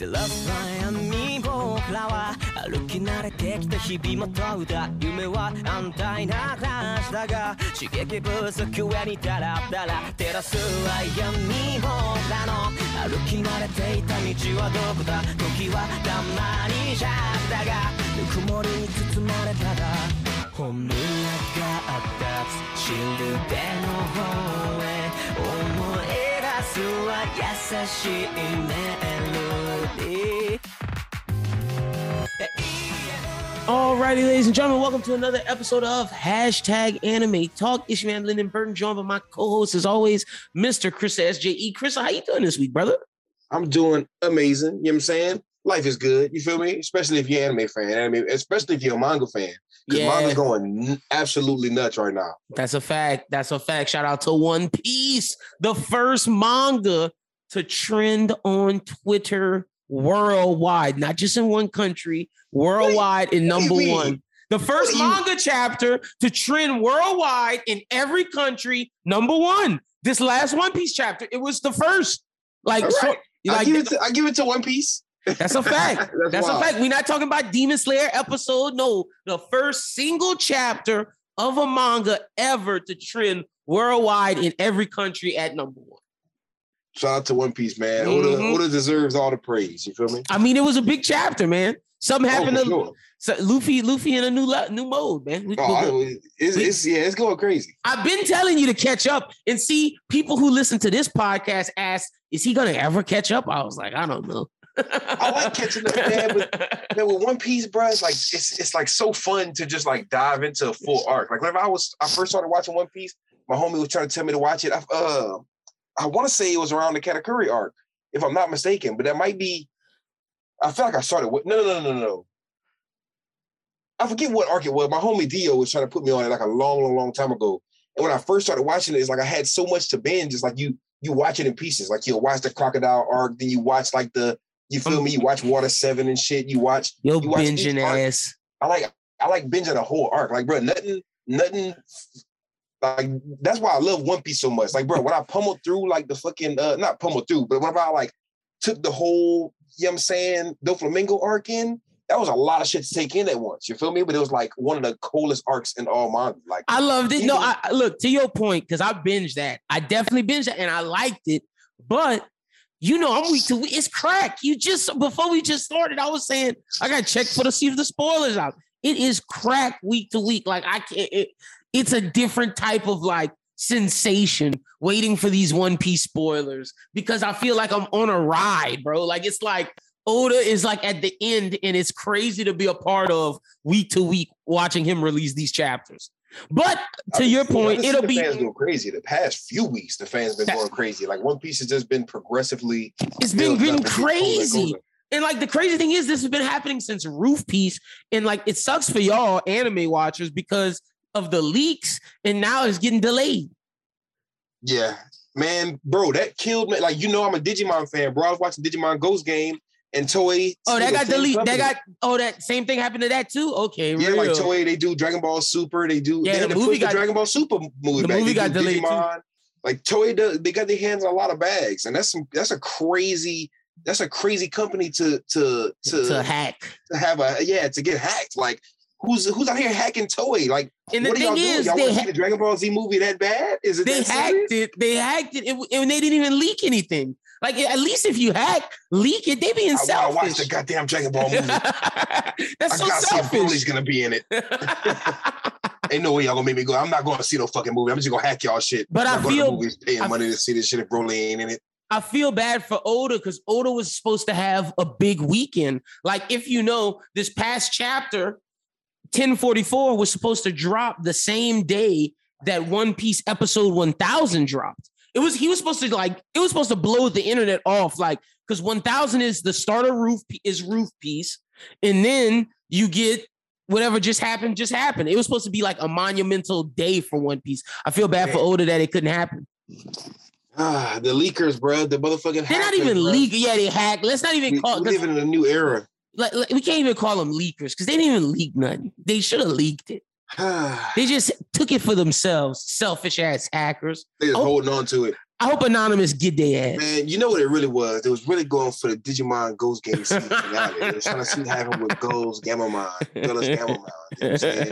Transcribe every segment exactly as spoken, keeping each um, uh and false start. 照らす闇僕らは歩き慣れてきた日々も問うた夢は安泰な暮らしだが刺激不足上にダラダラ照らすは闇僕らの歩き慣れていた道はどこだ時はたまにじゃったがぬくもりに包まれたら「本宮が立つシルベの方へ思い出すは優しいメロディー」Alrighty, ladies and gentlemen, welcome to another episode of Hashtag Anime Talk. It's your man, Lyndon Burton, joined by my co-host, as always, Mister Chris S J E. Chris, how you doing this week, brother? I'm doing amazing, you know what I'm saying? Life is good, you feel me? Especially if you're an anime fan, anime, especially if you're a manga fan. Because yeah. Manga's going absolutely nuts right now. That's a fact. That's a fact. Shout out to One Piece, the first manga to trend on Twitter worldwide, not just in one country, worldwide in number one. The first manga chapter to trend worldwide in every country, number one. This last One Piece chapter, it was the first. Like, right. so, like I give it to, I give it to One Piece. That's a fact. That's, That's a fact. We're not talking about Demon Slayer episode. No, the first single chapter of a manga ever to trend worldwide in every country at number one. Shout out to One Piece, man. Mm-hmm. Oda, Oda deserves all the praise. You feel me? I mean, it was a big chapter, man. Something happened oh, to sure. so Luffy. Luffy in a new new mode, man. We, oh, I, it's, we, it's, yeah, it's going crazy. I've been telling you to catch up and see. People who listen to this podcast ask, "Is he gonna ever catch up?" I was like, I don't know. I like catching up, man, but man, with One Piece, bro, it's like it's it's like so fun to just like dive into a full arc. Like whenever I was I first started watching One Piece, my homie was trying to tell me to watch it. I uh I want to say it was around the Katakuri arc, if I'm not mistaken, but that might be. I feel like I started with no no no no no. I forget what arc it was. My homie Dio was trying to put me on it like a long long long time ago, and when I first started watching it, it's like I had so much to binge. It's like you you watch it in pieces. Like you'll watch the crocodile arc, then you watch like the. You feel me? You watch Water seven and shit. You watch. Yo, you watch binging ass. I like. I like binging a whole arc. Like, bro, nothing, nothing. Like that's why I love One Piece so much. Like, bro, when I pummeled through, like the fucking, uh, not pummeled through, but whenever I like took the whole, you know what I'm saying, Doflamingo arc in, that was a lot of shit to take in at once. You feel me? But it was like one of the coolest arcs in all manga. Like, I loved it. No, I look to your point because I binged that. I definitely binged that, and I liked it, but. You know, I'm week to week. It's crack. You just, before we just started, I was saying, I got to check for the, see if the spoilers out. It is crack week to week. Like, I can't, it, it's a different type of, like, sensation waiting for these One Piece spoilers because I feel like I'm on a ride, bro. Like, it's like, Oda is, like, at the end, and it's crazy to be a part of week to week watching him release these chapters. But to I mean, your point, you know, it'll the be fans going crazy. The past few weeks, the fans been that, going crazy. Like One Piece has just been progressively. It's been getting crazy, and like the crazy thing is, this has been happening since Roof Piece, and like it sucks for y'all anime watchers because of the leaks, and now it's getting delayed. Yeah, man, bro, that killed me. Like you know, I'm a Digimon fan, bro. I was watching Digimon Ghost Game. And Toei. Oh, that got deleted. That got. Oh, that same thing happened to that too. Okay, yeah, real. Like Toei, they do Dragon Ball Super. They do. Yeah, they the movie got the Dragon Ball Super movie. The back. movie they got deleted Digimon. Too. Like Toei, does, they got their hands on a lot of bags, and that's some. That's a crazy. That's a crazy company to to to, to hack. To have a yeah to get hacked. Like who's who's out here hacking Toei? Like and what the are thing y'all is, doing? Y'all want to ha- see the Dragon Ball Z movie that bad? Is it? They hacked serious? it. They hacked it, and, and they didn't even leak anything. Like, at least if you hack, leak it, they being I, selfish. I watched the goddamn Dragon Ball movie. That's I so gotta selfish. See if Broly's gonna be in it. Ain't no way y'all gonna make me go. I'm not gonna see no fucking movie. I'm just gonna hack y'all shit. But I'm I feel... Movies, paying I, money to see this shit if Broly ain't in it. I feel bad for Oda because Oda was supposed to have a big weekend. Like, if you know, this past chapter, ten forty-four, was supposed to drop the same day that One Piece episode one thousand dropped. It was, he was supposed to like, it was supposed to blow the internet off. Like, cause one thousand is the starter roof is Roof Piece. And then you get whatever just happened, just happened. It was supposed to be like a monumental day for One Piece. I feel bad Man. for Oda that it couldn't happen. Ah, the leakers, bro. The motherfucking They're not even leak. Yeah, they hack. Let's not even we, call it. We're living in a new era. Like, like we can't even call them leakers because they didn't even leak nothing. They should have leaked it. They just took it for themselves, selfish ass hackers. They're just oh, holding on to it. I hope Anonymous get their ass. Man, you know what it really was? It was really going for the Digimon Ghost Game. Scene. They was trying to see what happened with Ghost Gamamon. Gunners Gamamon. You know what I'm saying?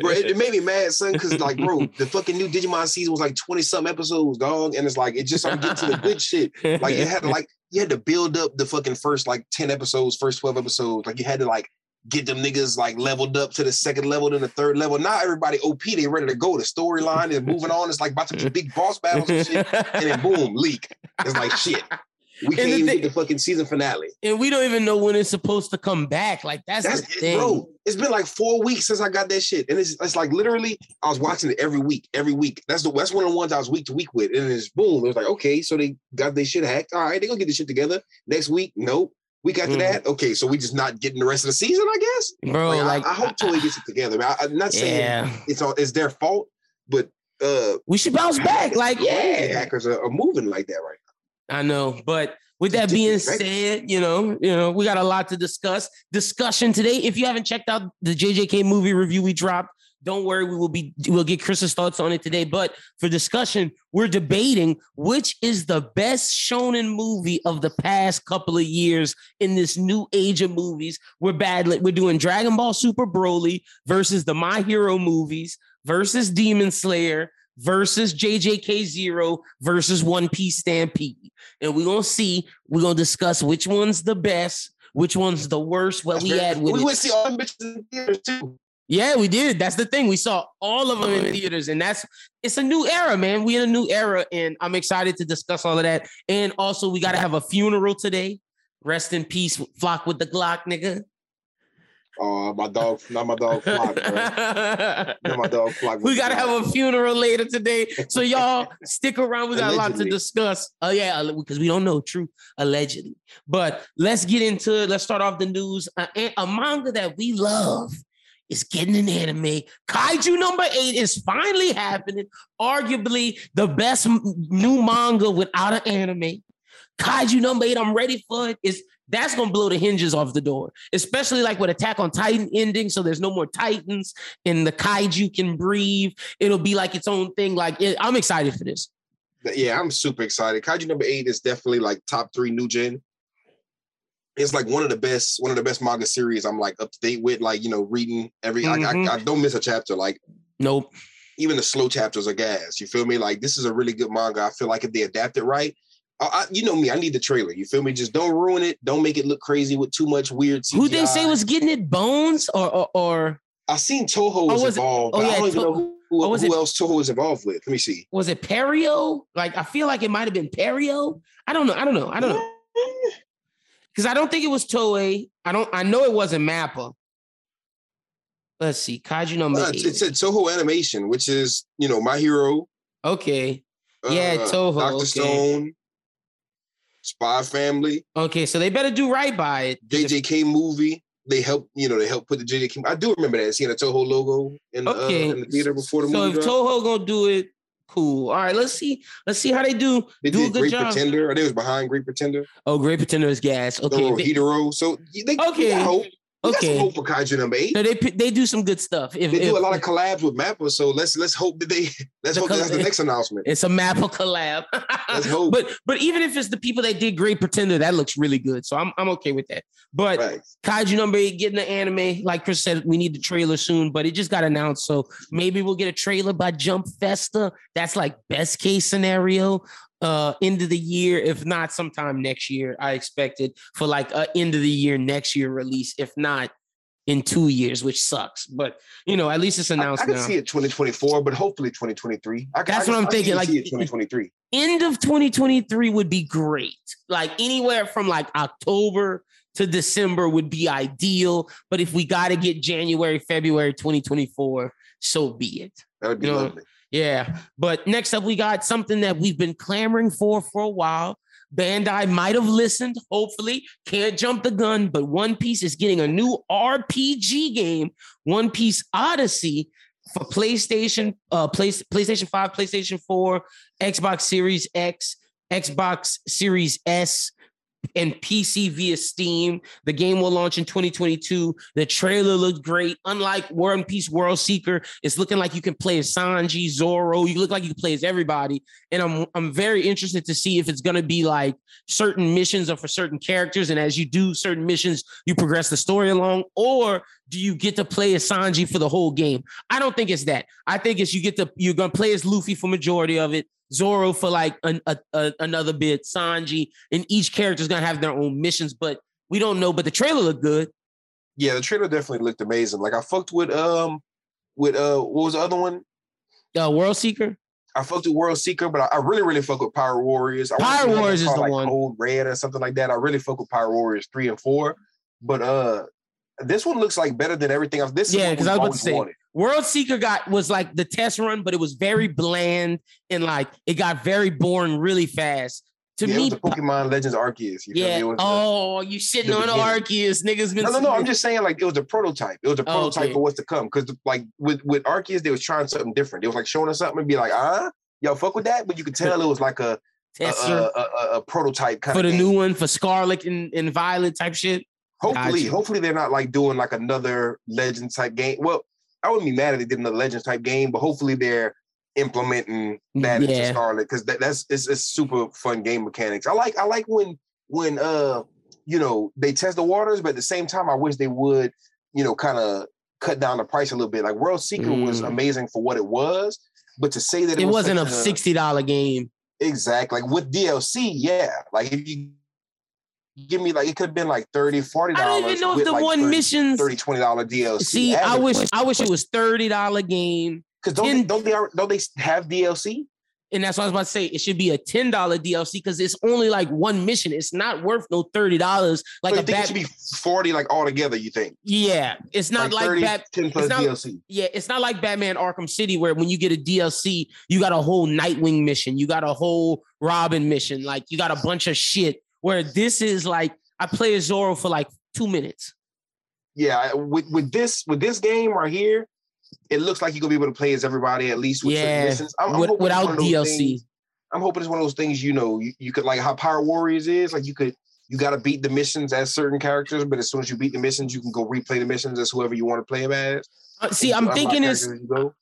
Bro, it, it made me mad, son, because, like, bro, the fucking new Digimon season was like twenty-something episodes, dog, and it's like, it just, I'm getting to the good shit. Like, it had to, like, you had to build up the fucking first, like, ten episodes, first twelve episodes. Like, you had to, like, get them niggas like leveled up to the second level, then the third level. Now everybody O P, they ready to go. The storyline is moving on. It's like about to be big boss battles and shit. And then boom, leak. It's like shit. We can't even get the fucking season finale. And we don't even know when it's supposed to come back. Like that's, that's the thing. Bro, it's been like four weeks since I got that shit. And it's, it's like literally, I was watching it every week, every week. That's the that's one of the ones I was week to week with. And it's boom. It was like, okay, so they got their shit hacked. All right, they gonna get this shit together. Next week, nope. We got to mm. that. Okay, so we just not getting the rest of the season, I guess. Bro, like, like I, I hope Toei gets it together. I, I'm not saying yeah. it's all, it's their fault, but uh, we should bounce back. Like, yeah, hackers are, are moving like that right now. I know, but with that being said, you know, you know, we got a lot to discuss. Discussion today. If you haven't checked out the J J K movie review we dropped, don't worry, we will be we'll get Chris's thoughts on it today. But for discussion, we're debating which is the best shonen movie of the past couple of years in this new age of movies. We're battling. We're doing Dragon Ball Super Broly versus the My Hero movies versus Demon Slayer versus J J K Zero versus One Piece Stampede. And we're going to see, we're going to discuss which one's the best, which one's the worst, what we had with it. We would see all the bitches in theaters too. Yeah, we did. That's the thing. We saw all of them in theaters, and that's it's a new era, man. We're in a new era, and I'm excited to discuss all of that. And also, we got to have a funeral today. Rest in peace, Flock with the Glock, nigga. Oh, uh, my dog, not my dog, Flock, bro. Not my dog, Flock. We got to have a funeral later today, so y'all stick around. We got allegedly. a lot to discuss. Oh, uh, yeah, because we don't know, true, allegedly. But let's get into it. Let's start off the news. Uh, a manga that we love. It's getting an anime. Kaiju number eight is finally happening. Arguably the best m- new manga without an anime. Kaiju number eight, I'm ready for it. It's, that's going to blow the hinges off the door, especially like with Attack on Titan ending. So there's no more Titans and the Kaiju can breathe. It'll be like its own thing. Like it, I'm excited for this. Yeah, I'm super excited. Kaiju number eight is definitely like top three new gen. It's like one of the best, one of the best manga series I'm like up to date with, like, you know, reading every, mm-hmm. I, I, I don't miss a chapter. Like, nope. Even the slow chapters are gas. You feel me? Like, this is a really good manga. I feel like if they adapt it right, I, I, you know me, I need the trailer. You feel me? Just don't ruin it. Don't make it look crazy with too much weird C G I. Who they say was getting it? Bones or, or, or... I seen Toho was, oh, was involved. It, oh, yeah, I don't to- even know who, who, oh, who it, else Toho was involved with. Let me see. Was it Perio? Like, I feel like it might've been Perio. I don't know. I don't know. I don't know. Because I don't think it was Toei. I don't. I know it wasn't MAPPA. Let's see. Kaiju number eight. Uh, it said Toho Animation, which is, you know, My Hero. Okay. Yeah, uh, Toho. Doctor Okay. Stone. Spy Family. Okay, so they better do right by it. J J K movie. They help, you know, they help put the J J K. I do remember that. Seeing a Toho logo in, okay. the, uh, in the theater before the so movie. So if dropped. Toho gonna do it, cool. All right, let's see. Let's see how they do. They do did a good Great job. Pretender. Or they was behind Great Pretender. Oh, Great Pretender is gas. Okay. Dorohedoro. So they okay. got hope. We okay. got some hope for Kaiju number eight. So they they do some good stuff. If, they if, do a lot of collabs with MAPPA. So let's let's hope that they let's the hope co- that's the next announcement. It's a MAPPA collab. Let's hope. But but even if it's the people that did Great Pretender, that looks really good. So I'm I'm okay with that. But right. Kaiju number eight getting the anime, like Chris said, we need the trailer soon, but it just got announced. So maybe we'll get a trailer by Jump Festa. That's like best case scenario. Uh, end of the year, if not sometime next year. I expect it for like a end of the year next year release, if not in two years, which sucks. But you know, at least it's announced. I, I can now. see it twenty twenty-four, but hopefully twenty twenty-three. I, That's I, what I'm I thinking. Like see it twenty twenty-three. End of twenty twenty-three would be great. Like anywhere from like October to December would be ideal. But if we got to get January, February twenty twenty-four, so be it. That would be you lovely. Know? Yeah, but next up, we got something that we've been clamoring for for a while. Bandai might have listened, hopefully. Can't jump the gun, but One Piece is getting a new R P G game, One Piece Odyssey, for PlayStation, uh, Play- PlayStation five, PlayStation four, Xbox Series X, Xbox Series S, and P C via Steam. The game will launch in twenty twenty-two. The trailer looked great. Unlike One Piece World Seeker, it's looking like you can play as Sanji, Zoro. You look like you can play as everybody. And I'm I'm very interested to see if it's going to be like certain missions or for certain characters. And as you do certain missions, you progress the story along. Or do you get to play as Sanji for the whole game? I don't think it's that. I think it's you get to, you're going to play as Luffy for majority of it, Zoro for like an, a, a, another bit, Sanji, and each character is going to have their own missions, but we don't know. But the trailer looked good. Yeah, the trailer definitely looked amazing. Like I fucked with, um, with, uh, what was the other one? Uh, World Seeker. I fucked with World Seeker, but I, I really, really fuck with Power Warriors. I Power Warriors is the like one. Old Red or something like that. I really fuck with Power Warriors three and four, but, uh, this one looks like better than everything else. This yeah, because I was about to say, wanted. World Seeker got was like the test run, but it was very bland and like it got very boring really fast. To yeah, me, it was the Pokemon Legends Arceus. You yeah. Feel me? Oh, the, you shitting on Arceus, niggas been. No, no, no. I'm just saying, like it was a prototype. It was a prototype oh, okay. for what's to come. Because like with with Arceus, they was trying something different. They was like showing us something and be like, ah, y'all fuck with that, but you could tell it was like a a, a, a, a prototype kind for of the game. New one for Scarlet and, and Violet type shit. Hopefully, gotcha. hopefully they're not like doing like another Legends type game. Well, I wouldn't be mad if they did another Legends type game, but hopefully they're implementing that yeah. into Scarlet because that, that's it's a super fun game mechanics. I like I like when when uh you know they test the waters, but at the same time I wish they would you know kind of cut down the price a little bit. Like World Seeker mm. was amazing for what it was, but to say that it, it wasn't was a sixty dollar game, exactly like with D L C, yeah, like if you. Give me like it could have been like thirty, forty dollars. I don't even know if the like one thirty, missions thirty, twenty dollar D L C. See, I wish place. I wish it was thirty dollar game. Because don't, they, don't they don't they have D L C? And that's what I was about to say. It should be a ten dollar D L C because it's only like one mission. It's not worth no thirty dollars. Like so you a think Bat- it should be forty like all together, you think? Yeah. It's not like, like that. ten plus not, D L C. Yeah, it's not like Batman Arkham City where when you get a D L C, you got a whole Nightwing mission, you got a whole Robin mission, like you got a bunch of shit. Where this is like, I play as Zoro for like two minutes. Yeah, with with this with this game right here, it looks like you're gonna be able to play as everybody at least with yeah. missions. I'm, I'm with, without D L C. Things, I'm hoping it's one of those things you know you, you could like how Power Warriors is like you could you gotta beat the missions as certain characters, but as soon as you beat the missions, you can go replay the missions as whoever you want to play them as. Uh, see, I'm thinking it's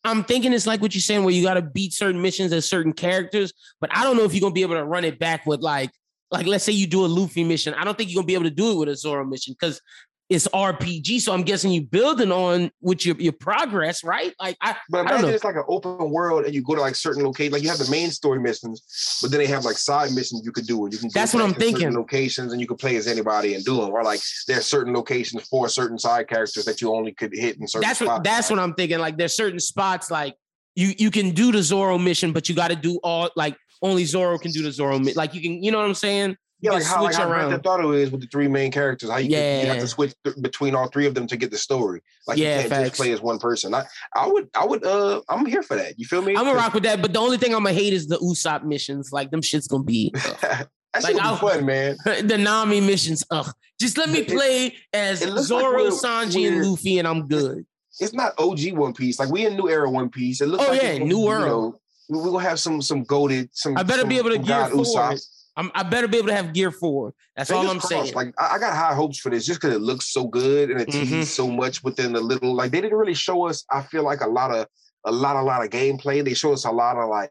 I'm thinking it's like what you're saying where you gotta beat certain missions as certain characters, but I don't know if you're gonna be able to run it back with like. Like, let's say you do a Luffy mission. I don't think you're going to be able to do it with a Zoro mission because it's R P G. So I'm guessing you're building on with your, your progress, right? Like, I But imagine I don't know. It's like an open world and you go to like certain locations. Like you have the main story missions, but then they have like side missions you could do. You can That's what I'm thinking. Locations and you could play as anybody and do them. Or like there are certain locations for certain side characters that you only could hit in certain that's spots. What, that's what I'm thinking. Like there's certain spots like you, you can do the Zoro mission, but you got to do all like only Zoro can do the Zoro. Like you can, you know what I'm saying? You yeah, like how, like how around. Grand Theft Auto is with the three main characters. How you, yeah. can, you have to switch th- between all three of them to get the story. Like yeah, you can't facts. just play as one person. I, I would, I would, uh, I'm here for that. You feel me? I'm gonna rock with that. But the only thing I'm gonna hate is the Usopp missions. Like them shit's gonna be. Uh, that like, be fun, man. The Nami missions. Ugh. Just let me it, play as Zoro, like Sanji, weird. and Luffy, and I'm good. It's not O G One Piece. Like we in New Era One Piece. It looks. Oh like yeah, New Era. You know, we're going to have some some goated... Some, I better some, be able to gear four. I'm, I better be able to have gear four. That's Fingers all I'm crossed. saying. Like I, I got high hopes for this just because it looks so good and it mm-hmm. teases so much within the little... Like they didn't really show us, I feel like, a lot of a lot, a lot of gameplay. They showed us a lot of like,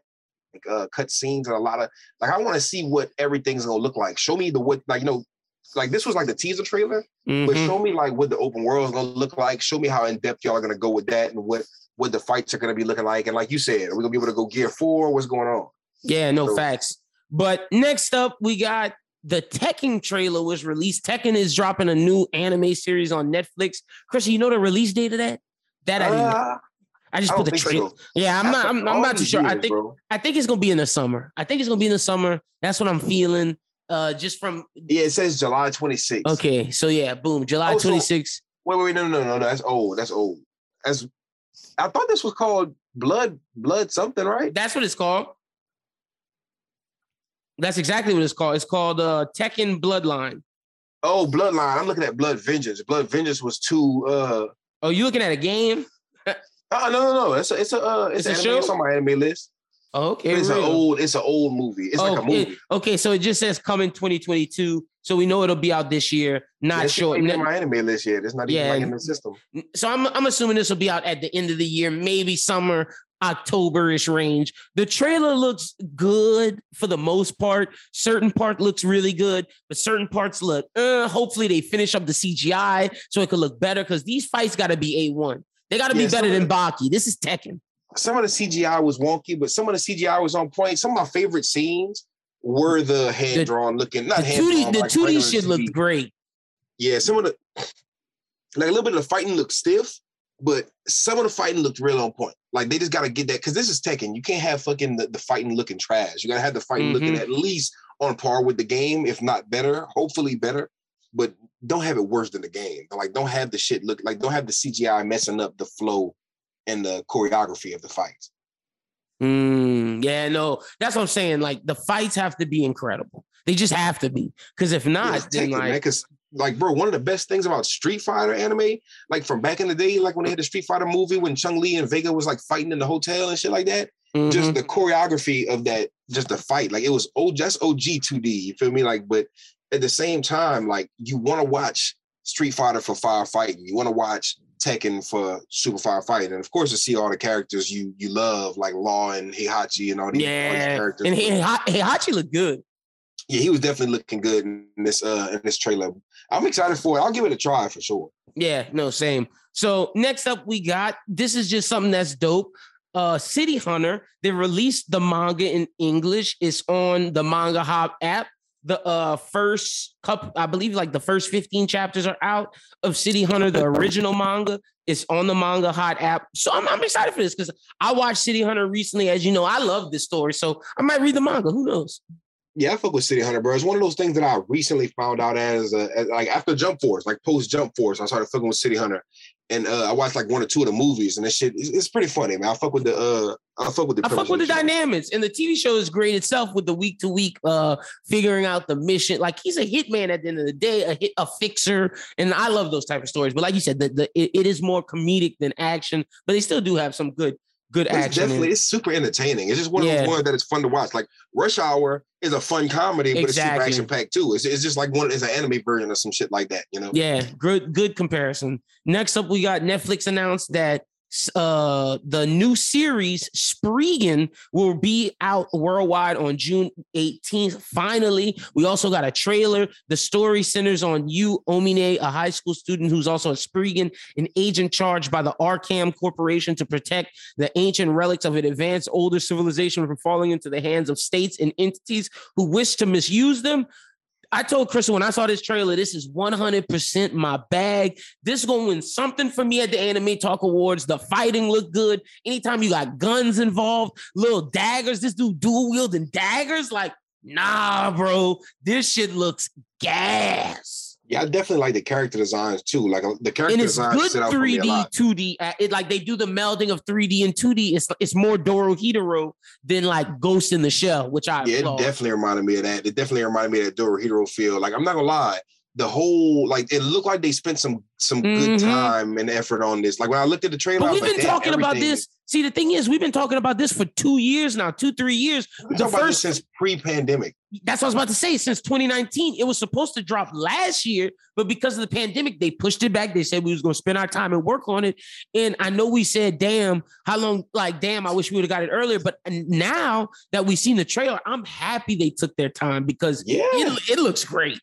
like uh, cut scenes and a lot of... Like I want to see what everything's going to look like. Show me the... what like you know. Like this was like the teaser trailer, mm-hmm. but show me like what the open world is going to look like. Show me how in-depth y'all are going to go with that and what... what the fights are going to be looking like. And like you said, are we going to be able to go gear four? What's going on? Yeah, no so. facts. But next up, we got the Tekken trailer was released. Tekken is dropping a new anime series on Netflix. Chris, you know the release date of that? That I didn't uh, know. I just I put the trailer. So. Yeah, I'm That's not I'm, I'm not too sure. Years, I think bro. I think it's going to be in the summer. I think it's going to be in the summer. That's what I'm feeling. Uh, just from... Yeah, it says July twenty-sixth. Okay, so yeah, boom, July twenty-sixth. So, wait, wait, no, no, no, no. That's old. That's old. That's... I thought this was called Blood, Blood something, right? That's what it's called. That's exactly what it's called. It's called uh, Tekken Bloodline. Oh, Bloodline. I'm looking at Blood Vengeance. Blood Vengeance was too... Uh... Oh, you looking at a game? uh, no, no, no. It's a, it's a, uh, it's, it's a anime. Show? It's on my anime list. Okay, but it's real. an old. It's an old movie. It's okay. like a movie. Okay, so it just says coming twenty twenty-two, so we know it'll be out this year. Not yeah, sure. It's not my anime list yet. It's not even yeah. like in the system. So I'm I'm assuming this will be out at the end of the year, maybe summer, October-ish range. The trailer looks good for the most part. Certain part looks really good, but certain parts look. Uh, hopefully they finish up the C G I so it could look better, because these fights got to be A one. They got to yeah, be better than Baki. This is Tekken. Some of the C G I was wonky, but some of the C G I was on point. Some of my favorite scenes were the hand-drawn the, looking. Not hand-drawn. The two D like shit T V looked great. Yeah, some of the... Like, a little bit of the fighting looked stiff, but some of the fighting looked real on point. Like, they just got to get that... Because this is Tekken. You can't have fucking the, the fighting looking trash. You got to have the fighting mm-hmm. looking at least on par with the game, if not better. Hopefully better. But don't have it worse than the game. Like, don't have the shit look... Like, don't have the C G I messing up the flow and the choreography of the fights. Mm, yeah, no, that's what I'm saying. Like, the fights have to be incredible. They just have to be. Because if not, yeah, then like, because like, bro, one of the best things about Street Fighter anime, like from back in the day, like when they had the Street Fighter movie, when Chun-Li and Vega was like fighting in the hotel and shit like that. Mm-hmm. Just the choreography of that, just the fight, like it was old. That's O G two D. You feel me? Like, but at the same time, like you want to watch Street Fighter for firefighting. You want to watch Tekken for super fire fighting, and of course to see all the characters you you love, like Law and Heihachi and all these, yeah. all these characters. And Heihachi looked good. Yeah, he was definitely looking good in this uh in this trailer. I'm excited for it. I'll give it a try for sure. Yeah, no, same. So next up we got, this is just something that's dope. Uh, City Hunter. They released the manga in English. It's on the Manga Hub app. The uh, first couple, I believe, like the first fifteen chapters are out of City Hunter, the original manga. It's on the Manga Hot app. So I'm, I'm excited for this because I watched City Hunter recently. As you know, I love this story. So I might read the manga. Who knows? Yeah, I fuck with City Hunter, bro. It's one of those things that I recently found out as, uh, as like after Jump Force, like post Jump Force, I started fucking with City Hunter. And uh, I watched like one or two of the movies, and that shit, it's, it's pretty funny, man. I fuck with the, uh, I fuck with the, I fuck with the dynamics, and the T V show is great itself with the week to week, uh, figuring out the mission. Like he's a hitman at the end of the day, a hit, a fixer, and I love those type of stories. But like you said, the, the it, it is more comedic than action, but they still do have some good. Good it's action. Definitely, it's super entertaining. It's just one yeah. of those ones that it's fun to watch. Like Rush Hour is a fun comedy, but exactly. it's super action packed too. It's, it's just like one is an anime version of some shit like that, you know? Yeah, good good comparison. Next up, we got Netflix announced that uh, the new series Spriggan will be out worldwide on June eighteenth. Finally, we also got a trailer. The story centers on Yu Omine, a high school student who's also a Spriggan, an agent charged by the Arkham Corporation to protect the ancient relics of an advanced older civilization from falling into the hands of states and entities who wish to misuse them. I told Chris when I saw this trailer, this is one hundred percent my bag. This is going to win something for me at the Anime Talk Awards. The fighting looked good. Anytime you got guns involved, little daggers, this dude dual wielding daggers, like, nah, bro, this shit looks gas. Yeah, I definitely like the character designs too. Like the character and it's designs good set out for me a lot. three D, two D. It, like they do the melding of three D and two D. It's it's more Dorohedoro than like Ghost in the Shell, which I yeah, applaud. It definitely reminded me of that. It definitely reminded me of that Dorohedoro feel. Like I'm not gonna lie, the whole like it looked like they spent some some mm-hmm. good time and effort on this. Like when I looked at the trailer, but I was we've like, been talking everything. about this. See, the thing is, we've been talking about this for two years now, two three years. We've talked about this since pre-pandemic. That's what I was about to say. Since twenty nineteen, it was supposed to drop last year, but because of the pandemic, they pushed it back. They said we was going to spend our time and work on it. And I know we said, damn, how long, like, damn, I wish we would have got it earlier. But now that we've seen the trailer, I'm happy they took their time because yeah. it, it looks great.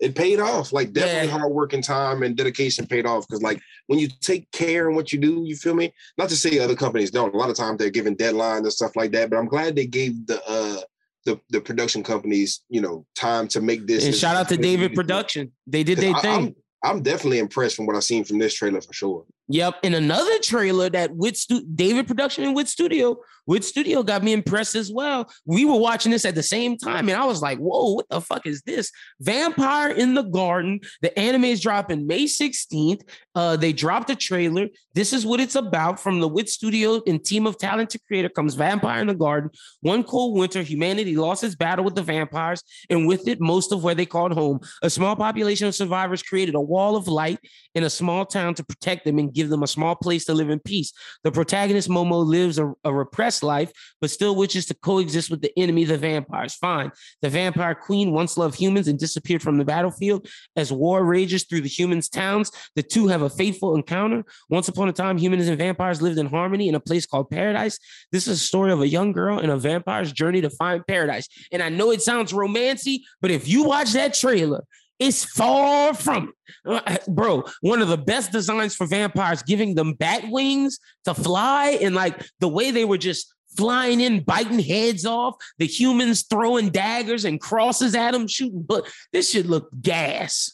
It paid off. Like definitely yeah. hard work and time and dedication paid off. Because like when you take care in what you do, you feel me? Not to say other companies don't. A lot of times they're giving deadlines and stuff like that, but I'm glad they gave the, uh, The, the production companies, you know, time to make this. And shout out to David Production. They did their thing. I'm, I'm definitely impressed from what I've seen from this trailer for sure. Yep. And another trailer that Wit Stu- David Production and Wit Studio, Wit Studio got me impressed as well. We were watching this at the same time and I was like, whoa, what the fuck is this? Vampire in the Garden. The anime is dropping May sixteenth. Uh, they dropped a trailer. This is what it's about. From the Wit Studio and team of talented creator comes Vampire in the Garden. One cold winter, humanity lost its battle with the vampires, and with it, most of where they called home. A small population of survivors created a wall of light in a small town to protect them and give them a small place to live in peace. The protagonist, Momo, lives a, a repressed life, but still wishes to coexist with the enemy, the vampires. Fine. The vampire queen once loved humans and disappeared from the battlefield. As war rages through the humans' towns, the two have a fateful encounter. Once upon a time, humans and vampires lived in harmony in a place called Paradise. This is a story of a young girl and a vampire's journey to find paradise. And I know it sounds romancy, but if you watch that trailer, it's far from it. Bro, one of the best designs for vampires, giving them bat wings to fly, and like the way they were just flying in, biting heads off, the humans throwing daggers and crosses at them, shooting. But this shit looked gas.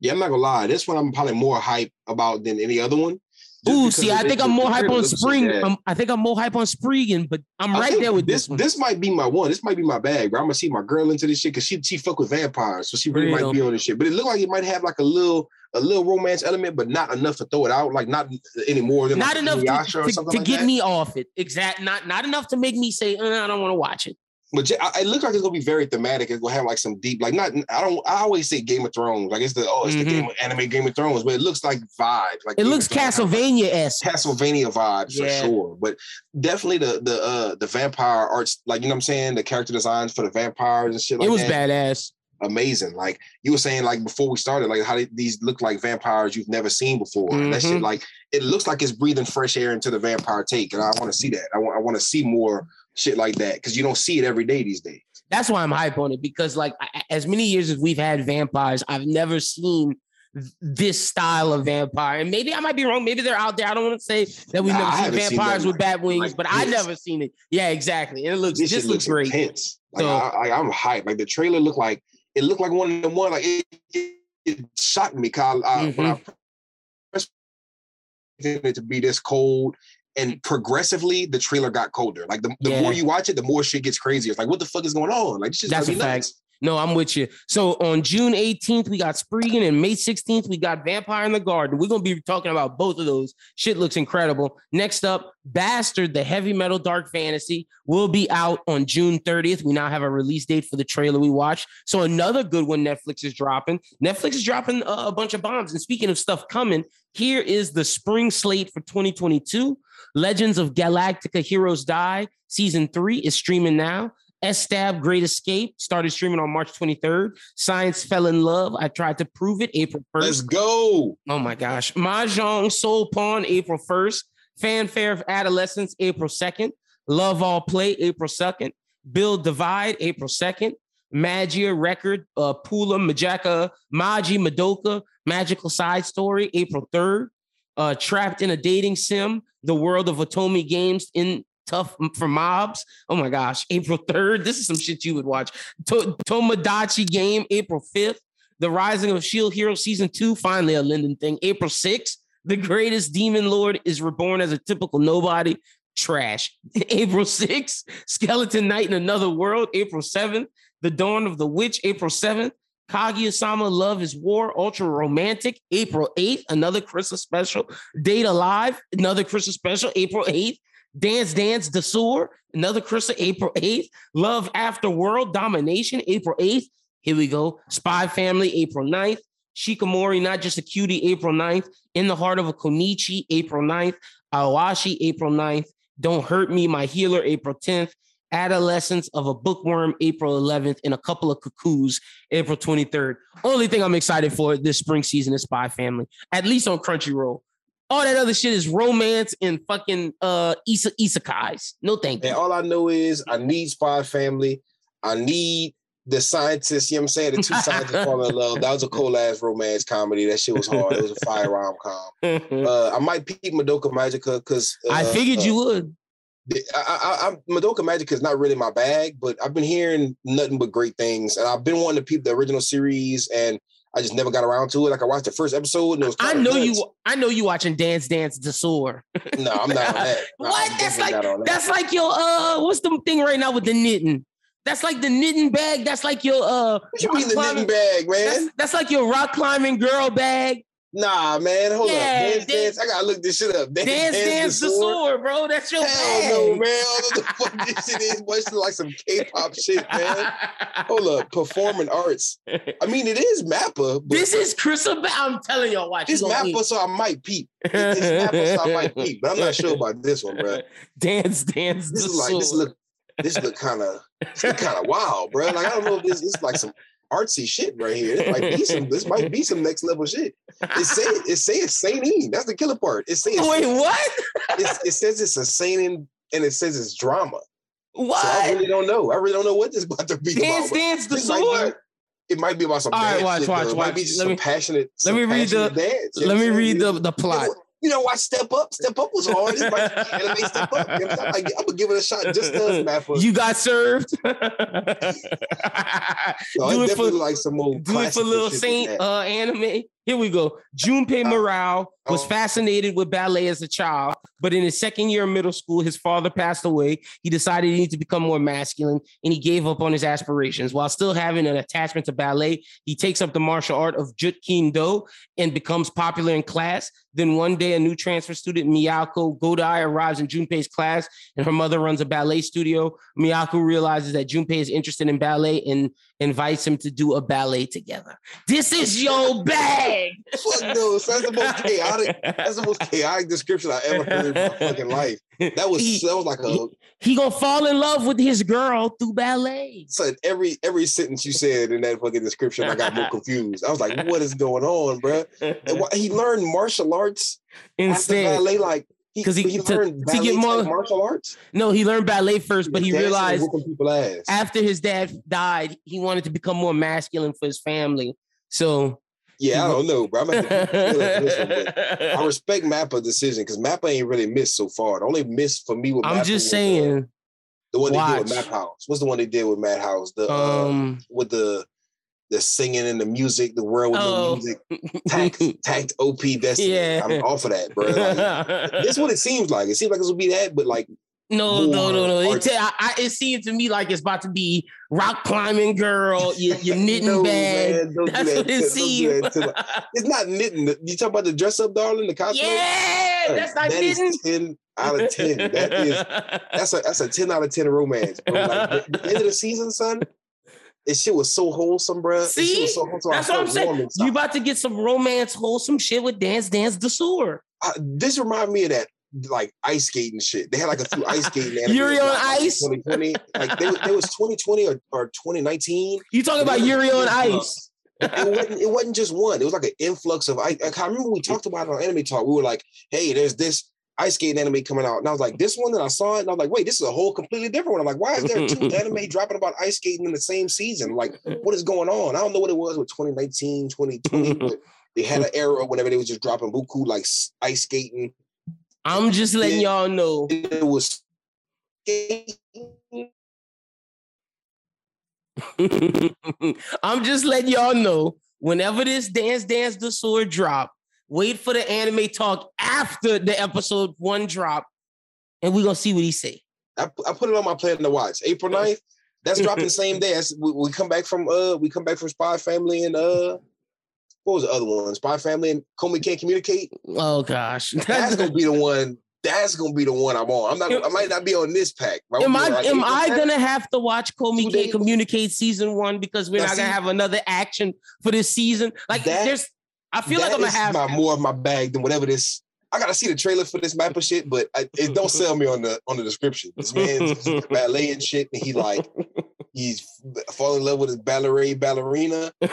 Yeah, I'm not gonna lie. This one I'm probably more hype about than any other one. Ooh, see, I think I'm more hype on Spriggan. I think I'm more hype on Spriggan, but I'm right there with this one. This might be my one. This might be my bag, bro. I'm going to see my girl into this shit because she she fuck with vampires, so she really might be on this shit. But it looked like it might have like a little a little romance element, but not enough to throw it out. Like not any more than not enough to get me off it. Exact. Not not enough to make me say, uh, I don't want to watch it. But it looks like it's gonna be very thematic. It's gonna have like some deep, like not. I don't. I always say Game of Thrones. Like it's the oh, it's mm-hmm. the game of anime Game of Thrones. But it looks like vibes. Like it game looks Castlevania-esque. Castlevania vibes yeah. for sure. But definitely the the uh, the vampire arts. Like you know what I'm saying. The character designs for the vampires and shit. Like it was that. badass. Amazing. Like you were saying, like before we started, like how they, these look like vampires you've never seen before. Mm-hmm. And that shit, like it looks like it's breathing fresh air into the vampire take. And I want to see that. I want. I want to see more shit like that, because you don't see it every day these days. That's why I'm hype on it, because like I, as many years as we've had vampires, I've never seen th- this style of vampire. And maybe I might be wrong. Maybe they're out there. I don't want to say that we've nah, never seen vampires seen with like, bat wings, like but I've never seen it. Yeah, exactly. And it looks this, this looks, looks great. Intense. Like, so, I, I, I'm hyped. Like the trailer looked like it looked like one of the one. Like it, it, it shocked me, Kyle. I, mm-hmm. when I pressed it to be this cold. And progressively, the trailer got colder. Like, the, the yeah. more you watch it, the more shit gets crazy. It's like, what the fuck is going on? Like, this shit's That's a fact. Nuts. No, I'm with you. So, on June eighteenth, we got Spriggan, and May sixteenth, we got Vampire in the Garden. We're going to be talking about both of those. Shit looks incredible. Next up, Bastard, the Heavy Metal Dark Fantasy, will be out on June thirtieth. We now have a release date for the trailer we watched. So, another good one Netflix is dropping. Netflix is dropping a, a bunch of bombs. And speaking of stuff coming, here is the spring slate for twenty twenty-two. Legends of Galactica Heroes Die Season three is streaming now. S-Stab Great Escape started streaming on March twenty-third. Science Fell in Love, I Tried to Prove It, April first. Let's go. Oh my gosh. Mahjong Soul Pawn, April first. Fanfare of Adolescence, April second. Love All Play, April second. Build Divide, April second. Magia Record, uh, Pula, Majaka, Magi, Madoka, Magical Side Story, April third. Uh, Trapped in a Dating Sim, The World of Otomi Games in Tough for Mobs. Oh my gosh, April third. This is some shit you would watch. To- Tomodachi Game, April fifth. The Rising of Shield Hero Season two, finally a Linden thing, April sixth. The Greatest Demon Lord is Reborn as a Typical Nobody. Trash. April sixth. Skeleton Knight in Another World, April seventh. The Dawn of the Witch, April seventh. Kaguya-sama Love is War, Ultra Romantic, April eighth. Another Christmas special. Date Alive, another Christmas special, April eighth. Dance Dance Dasur, another Christmas, April eighth. Love After World Domination, April eighth. Here we go. Spy Family, April ninth. Shikamori, Not Just a Cutie, April ninth. In the Heart of a Konichi, April ninth. Awashi, April ninth. Don't Hurt Me, My Healer, April tenth. Adolescence of a Bookworm, April eleventh, and a couple of Cuckoos, April twenty-third. Only thing I'm excited for this spring season is Spy Family, at least on Crunchyroll. All that other shit is romance and fucking uh, isa- isekais. No thank you. And all I know is I need Spy Family. I need the scientists, you know what I'm saying? The two scientists fall in love. That was a cool-ass romance comedy. That shit was hard. It was a fire rom-com. Uh, I might peep Madoka Magica because... Uh, I figured uh, you would. I, I, I, Madoka Magica is not really my bag, but I've been hearing nothing but great things, and I've been wanting to peep the original series, and I just never got around to it. Like I watched the first episode, and it was I know nuts. you, I know you watching Dance Dance Dasur. No, I'm not on that. No, what? I'm that's like that. that's like your uh, what's the thing right now with the knitting? That's like the knitting bag. That's like your uh. What you mean the knitting bag, man? That's, that's like your rock climbing girl bag. Nah, man, hold yeah, up. Dance, dance, dance. I gotta look this shit up. Dance, dance, dance, dance the, sword. the sword, bro. That's your Hell bag. No, man. I don't know what the fuck this shit is. Much like some K-pop shit, man. Hold up, performing arts. I mean, it is MAPPA. But this is Chris. Ab- I'm telling y'all, watch. This MAPPA, eat. so I might peep. It, it's MAPPA, so I might peep. But I'm not sure about this one, bro. Dance, dance. This the is like sword. this look. This look kind of, kind of wild, bro. Like I don't know if this, this is like some artsy shit right here. This might be some. This might be some next level shit. It say it say it's seinen. That's the killer part. It says wait what? It's, it says it's a seinen and it says it's drama. What? So I really don't know. I really don't know what this is about to be. Dance, about. dance, the sword. It might be about some. All right, watch, shit, watch, watch. It might be just let some me, passionate. Let some me read the. Dance, let me read the, the plot. You know, I Step Up. Step Up was hard. It's like anime Step Up. You know, I'm, like, I'm gonna give it a shot. Just does MAPPA. You got served. no, do it for like some old. Do it for Little Saint uh, anime. Here we go. Junpei Murao uh, was oh. fascinated with ballet as a child, but in his second year of middle school, his father passed away. He decided he needed to become more masculine, and he gave up on his aspirations. While still having an attachment to ballet, he takes up the martial art of Jeet Kune Do and becomes popular in class. Then one day, a new transfer student, Miyako Godai, arrives in Junpei's class, and her mother runs a ballet studio. Miyako realizes that Junpei is interested in ballet and invites him to do a ballet together. This is your bag. Fuck no, so that's the most chaotic. That's the most chaotic description I ever heard in my fucking life. That was he, that was like a he, he gonna fall in love with his girl through ballet. So every every sentence you said in that fucking description, I got more confused. I was like, what is going on, bro? And why, he learned martial arts instead after ballet, like. Because he, he, he learned to, to get more martial arts. No, he learned ballet first, but he realized after his dad died, he wanted to become more masculine for his family. So, yeah, I don't know, bro. I'm gonna have to feel like this one, I respect MAPPA's decision because MAPPA ain't really missed so far. The only miss for me with I'm MAPPA just was, saying, uh, the one watch. they did with Madhouse. What's the one they did with Madhouse? The um, uh, with the. The singing and the music, the world with oh. the music, tacked, tacked O P Destiny. Yeah. I'm off of that, bro. Like, this is what it seems like. It seems like this will be that, but like no, no, no, no. It, I, I, it seems to me like it's about to be rock climbing girl. You, you're knitting no, bag. Man, That's do that. what it seems. It's not knitting. You talking about the dress up, darling? The costume? Yeah, like, that's not that knitting. ten out of ten. That is that's a that's a ten out of ten romance. Bro. Like, the end of the season, son. This shit was so wholesome, bro. See, so wholesome. That's what I'm saying. You about to get some romance, wholesome shit with Dance, Dance, the Sword. Uh, this reminds me of that, like, ice skating shit. They had, like, a few ice skating anime. Yuri on like, Ice? twenty twenty Like, they, they was twenty twenty or, or twenty nineteen You talking about Yuri on Ice. It wasn't, it wasn't just one. It was, like, an influx of ice. Like, I remember we talked about it on Anime Talk. We were like, hey, there's this ice skating anime coming out. And I was like, this one, and I saw it, and I was like, wait, this is a whole completely different one. I'm like, why is there two anime dropping about ice skating in the same season? Like, what is going on? I don't know what it was with twenty nineteen, twenty twenty but they had an era whenever they was just dropping buku, like, ice skating. I'm just letting and y'all know. It was I'm just letting y'all know, whenever this Dance, Dance, the Sword drop, wait for the Anime Talk after the episode one drop, and we're going to see what he say. I, I put it on my plan to watch. April ninth that's dropping the same day. That's, we, we come back from uh, we come back from Spy Family and uh, what was the other one? Spy Family and Comey Can't Communicate. Oh, gosh. That's going to be the one. That's going to be the one I'm on. I'm not. I might not be on this pack. Right? Am I like, am I going to have to watch Comey Can't Communicate season one because we're now, not going to have another action for this season? Like, that, there's... I feel that like I'm gonna have my, more of my bag than whatever this. I gotta see the trailer for this MAPPA shit, but I, it don't sell me on the on the description. This man's ballet and shit, and he like he's falling in love with his ballet ballerina. I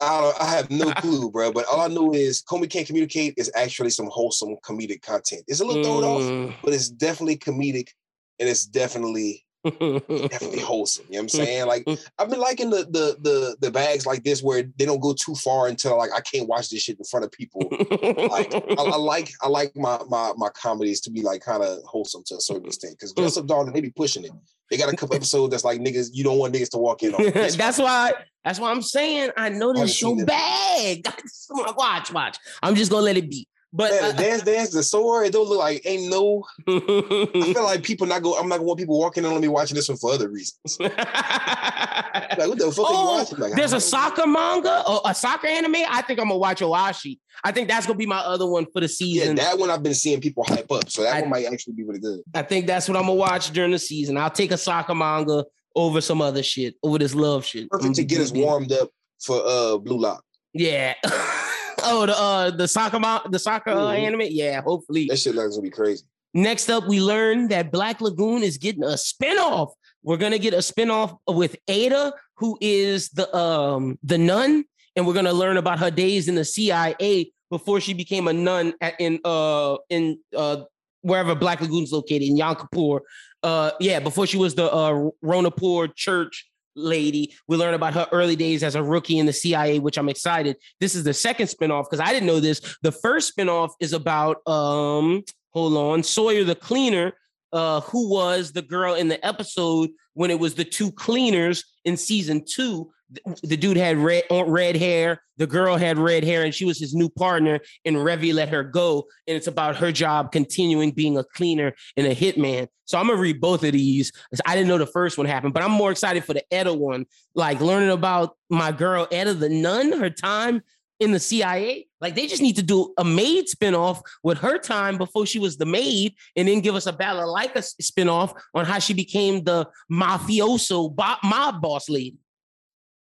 don't, I have no clue, bro. But all I know is Comey Can't Communicate is actually some wholesome comedic content. It's a little thrown mm. off, but it's definitely comedic, and it's definitely. definitely wholesome, you know what I'm saying? Like, I've been liking the, the the the bags like this where they don't go too far until like I can't watch this shit in front of people. Like, I, I like I like my my my comedies to be like kind of wholesome to a certain extent because Dress Up Darling, they be pushing it. They got a couple episodes that's like niggas you don't want niggas to walk in on. That's, that's why that's why I'm saying I know this show bag. Watch, watch. I'm just gonna let it be. But yeah, the dance, dance, the sword, it don't look like ain't no. I feel like people not go. I'm not gonna want people walking in on me watching this one for other reasons. Like, what the fuck oh, are you watching? Like, there's a soccer manga, or a soccer anime. I think I'm gonna watch Owashi. I think that's gonna be my other one for the season. Yeah, that one I've been seeing people hype up, so that I, one might actually be really good. I think that's what I'm gonna watch during the season. I'll take a soccer manga over some other shit, over this love shit. Perfect to get us warmed up for uh Blue Lock. Yeah. Oh, the uh, the soccer the soccer uh, anime? Yeah, hopefully. That shit looks gonna be crazy. Next up, we learned that Black Lagoon is getting a spinoff. We're gonna get a spinoff with Ada, who is the um the nun, and we're gonna learn about her days in the C I A before she became a nun at, in uh in uh wherever Black Lagoon's located in Yom Kippur. Uh, yeah, before she was the uh, Ronapur Church lady. We learn about her early days as a rookie in the C I A, which I'm excited. This is the second spinoff because I didn't know this. The first spinoff is about um hold on Sawyer the cleaner, uh who was the girl in the episode when it was the two cleaners in season two. The dude had red red hair, the girl had red hair, and she was his new partner, and Revy let her go, and it's about her job continuing being a cleaner and a hitman. So I'm gonna read both of these. I didn't know the first one happened, but I'm more excited for the Eda one. Like learning about my girl Eda the nun, her time in the C I A. Like they just need to do a maid spinoff with her time before she was the maid, and then give us a balalaika spinoff on how she became the mafioso mob boss lady.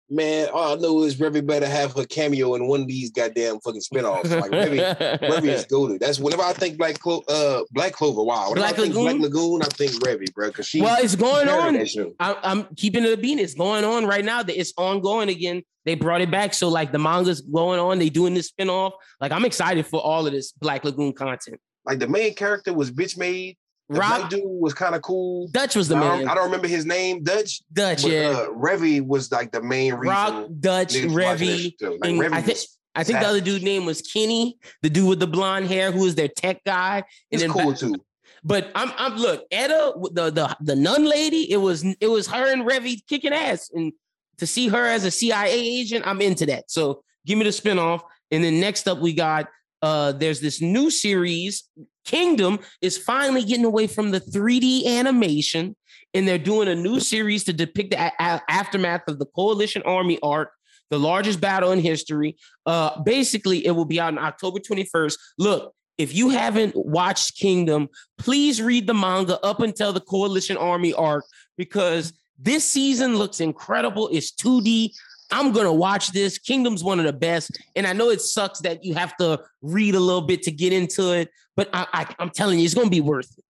Man, all I know is Revy better have her cameo in one of these goddamn fucking spinoffs. Like Revy, Revy is goaded. That's whenever I think Black Clo- uh, Black Clover. Wow, whenever Black I think Lagoon? Black Lagoon, I think Revy, bro. Because she well, it's going on. I, I'm keeping it a bean. It's going on right now. It's ongoing again. They brought it back, so like the manga's going on. They doing this spinoff. Like I'm excited for all of this Black Lagoon content. Like the main character was bitch made. The Rob, black dude was kind of cool. Dutch was the I man. I don't remember his name. Dutch. Dutch. But, yeah. Uh, Revy was like the main reason. Rock, Dutch, Revy. Like, Revy I think I think the other dude's name was Kenny, the dude with the blonde hair, who is their tech guy. He's cool back, too. But I'm I'm look Eda the the the nun lady. It was it was her and Revy kicking ass, and to see her as a C I A agent, I'm into that. So give me the spinoff, and then next up we got uh there's this new series. Kingdom is finally getting away from the three D animation, and they're doing a new series to depict the a- aftermath of the Coalition Army arc, the largest battle in history. Uh, basically, it will be out on October twenty-first. Look, if you haven't watched Kingdom, please read the manga up until the Coalition Army arc, because this season looks incredible. It's two D. I'm going to watch this. Kingdom's one of the best. And I know it sucks that you have to read a little bit to get into it, but I, I, I'm telling you, it's going to be worth it.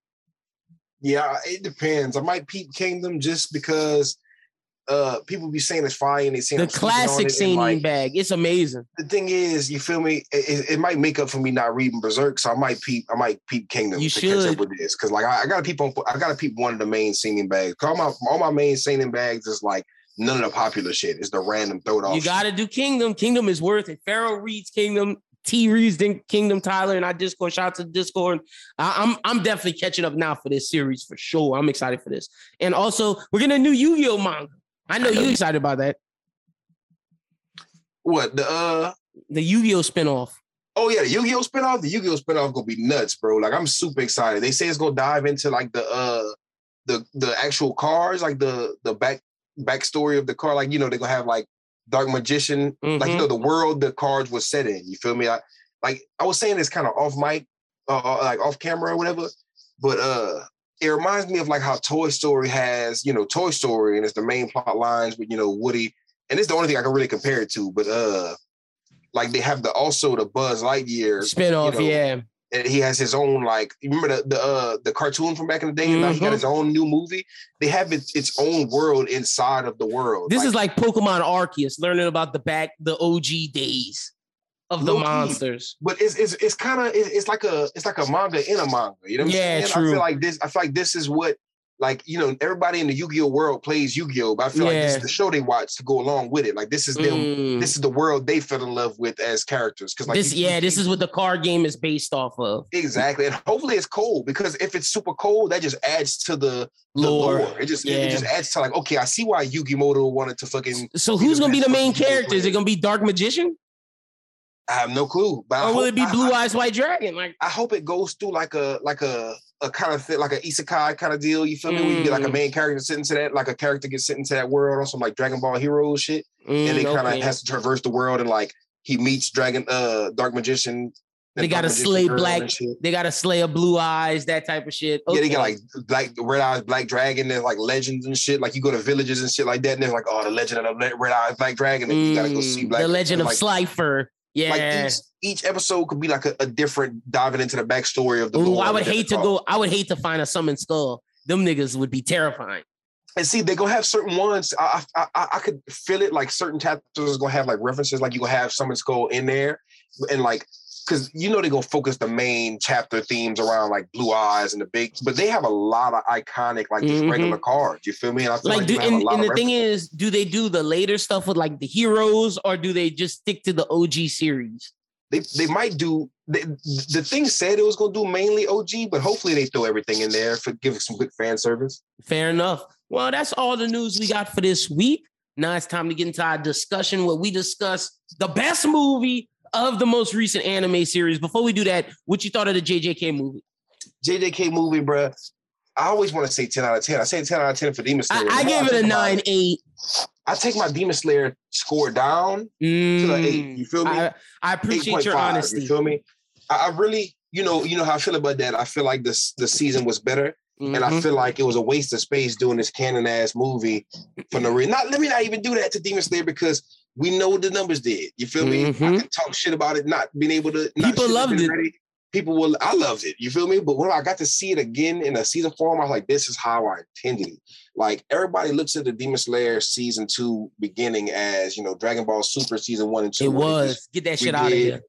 Yeah, it depends. I might peep Kingdom just because uh, people be saying it's fire and they say the classic Seinen like, bag. It's amazing. The thing is, you feel me? It, it might make up for me not reading Berserk, so I might peep. I might peep Kingdom you to should. catch up with this because, like, I, I gotta peep. On, I gotta peep one of the main Seinen bags. All my all my main Seinen bags is like. None of the popular shit. It's the random throw it off. You got to do Kingdom. Kingdom is worth it. Pharaoh reads Kingdom. T reads Kingdom. Tyler and I Discord. Shout out to Discord. I'm I'm definitely catching up now for this series for sure. I'm excited for this. And also, we're getting a new Yu-Gi-Oh manga. I know you're excited about that. What? The uh, the Yu-Gi-Oh spinoff. Oh, yeah. The Yu-Gi-Oh spinoff? The Yu-Gi-Oh spinoff going to be nuts, bro. Like, I'm super excited. They say it's going to dive into, like, the uh, the the actual cards, like, the the back. backstory of the card, like, you know, they're gonna have like Dark Magician, mm-hmm. like, you know, the world the cards were set in, you feel me? I, like I was saying this kind of off mic, uh, like off camera or whatever, but uh it reminds me of like how Toy Story has, you know, Toy Story, and it's the main plot lines with, you know, Woody, and it's the only thing I can really compare it to, but uh like they have the also the Buzz Lightyear spinoff, you know, yeah. And he has his own, like, you remember the the, uh, the cartoon from back in the day? Mm-hmm. Now he got his own new movie. They have its, its own world inside of the world. This like, is like Pokemon Arceus, learning about the back, the O G days of the monsters. Key. But it's it's it's kind of it's, it's like a it's like a manga in a manga. You know what yeah, I'm saying? True. I feel like this. I feel like this is what. Like, you know, everybody in the Yu-Gi-Oh world plays Yu-Gi-Oh, but I feel yeah. like this is the show they watch to go along with it. Like, this is them. Mm. This is the world they fell in love with as characters. Because like, this, you, yeah, you, this is what the card game is based off of. Exactly, and hopefully it's cold, because if it's super cold, that just adds to the, the lore. lore. It just yeah. it, it just adds to like, okay, I see why Yugimoto wanted to fucking. So who's gonna be the main character? Is it gonna be Dark Magician? I have no clue. But or will hope, it be Blue I, Eyes White Dragon? Like, I hope it goes through like a like a, a kind of fit, like an isekai kind of deal. You feel mm. me? Where you get like a main character sent into that, like a character gets sent into that world or some like Dragon Ball Hero shit, mm, and it okay. kind of has to traverse the world and like he meets Dragon uh Dark Magician. They got to slay black. They got to slay a blue eyes, that type of shit. Okay. Yeah, they got like black red eyes, black dragon. There's like legends and shit. Like you go to villages and shit like that, and they're like, oh, the legend of the red eyes, black dragon. And mm, you gotta go see black. The legend of like, Slifer. Yeah. Like each, each episode could be like a, a different diving into the backstory of the. Ooh, I would hate to talk. go. I would hate to find a summoned skull. Them niggas would be terrifying. And see, they're going to have certain ones. I, I I I could feel it. Like certain chapters are going to have like references. Like you going to have summoned skull in there, and like. Because you know they're going to focus the main chapter themes around like blue eyes and the big, but they have a lot of iconic, like just mm-hmm. regular cards. You feel me? And I feel like, like do, and, and the thing is, do they do the later stuff with like the heroes or do they just stick to the O G series? They they might do, they, the thing said it was going to do mainly O G, but hopefully they throw everything in there for giving some good fan service. Fair enough. Well, that's all the news we got for this week. Now it's time to get into our discussion where we discuss the best movie of the most recent anime series. Before we do that, what you thought of the J J K movie? J J K movie, bruh. I always want to say ten out of ten. I say ten out of ten for Demon Slayer. I, I gave it a nine eight. I take my Demon Slayer score down mm, to the eight. You feel me? I, I appreciate your honesty. You feel me? I, I really, you know, you know how I feel about that. I feel like this the season was better. Mm-hmm. And I feel like it was a waste of space doing this canon-ass movie for no reason. Not, let me not even do that to Demon Slayer because we know what the numbers did. You feel me? Mm-hmm. I can talk shit about it, not being able to... Not People loved it. Ready. People will... I loved it. You feel me? But when I got to see it again in a season form, I was like, this is how I intended it. Like, everybody looks at the Demon Slayer season two beginning as, you know, Dragon Ball Super season one and two. It was. Get that shit out of here.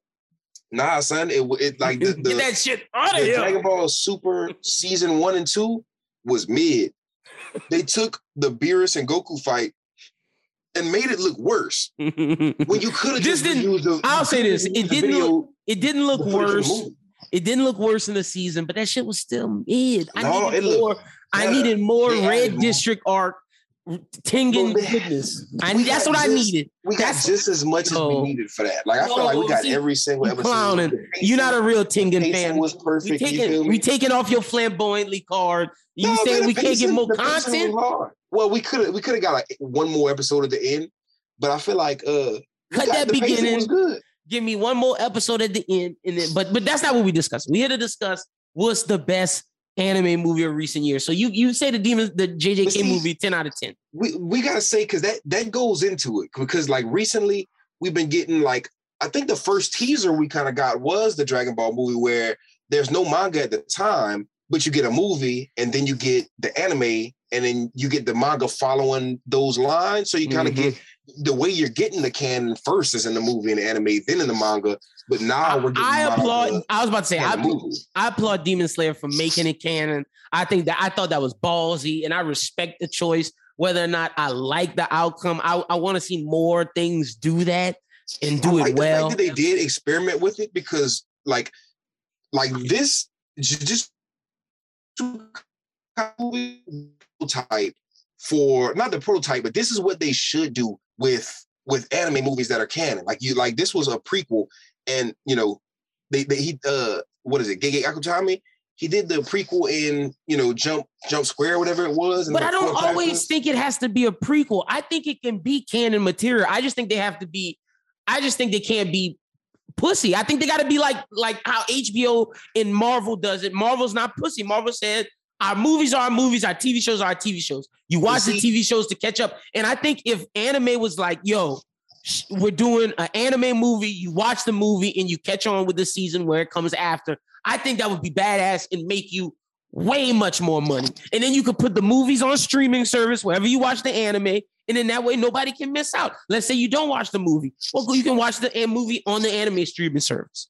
Nah, son. It, it like... The, the, Get that shit out of here. Dragon Ball Super season one and two was mid. They took the Beerus and Goku fight and made it look worse. When you could have just used the, I'll say this. It didn't look, it didn't look worse. It didn't look worse in the season, but that shit was still mid. I no, needed more. Looked, I yeah, needed more Red more. District arc Tengen well, goodness. I that's what just, I needed. We got that's, just as much no. as we needed for that. Like I no, feel like we got see, every single episode. Clowning. You're not a real Tengen fan. Was perfect. We taking, we taking off your flamboyantly card. You no, saying man, we can't get more content? Well, we could have we could have got like one more episode at the end, but I feel like uh cut that beginning was good. Give me one more episode at the end, and then but but that's not what we discussed. We had to discuss what's the best anime movie of recent years. So you you say the Demon the J J K see, movie ten out of ten. We we gotta say because that that goes into it because like recently we've been getting like I think the first teaser we kind of got was the Dragon Ball movie where there's no manga at the time, but you get a movie and then you get the anime. And then you get the manga following those lines. So you kind of mm-hmm. get the way you're getting the canon first is in the movie and the anime, then in the manga. But now I, we're getting I applaud. I was about to say, I, I applaud Demon Slayer for making it canon. I think that I thought that was ballsy and I respect the choice, whether or not I like the outcome. I, I want to see more things do that and do like it well. I think they did experiment with it because like, like this just type for not the prototype, but this is what they should do with with anime movies that are canon. Like you, like this was a prequel, and you know, they they he uh what is it, Gege Akutami? He did the prequel in you know Jump Jump Square, whatever it was. But I don't always think it has to be a prequel. I think it can be canon material. I just think they have to be. I just think they can't be pussy. I think they got to be like like how H B O and Marvel does it. Marvel's not pussy. Marvel said, our movies are our movies. Our T V shows are our T V shows. You watch you the T V shows to catch up. And I think if anime was like, yo, sh- we're doing an anime movie, you watch the movie and you catch on with the season where it comes after, I think that would be badass and make you way much more money. And then you could put the movies on streaming service wherever you watch the anime. And then that way, nobody can miss out. Let's say you don't watch the movie. Well, you can watch the movie on the anime streaming service.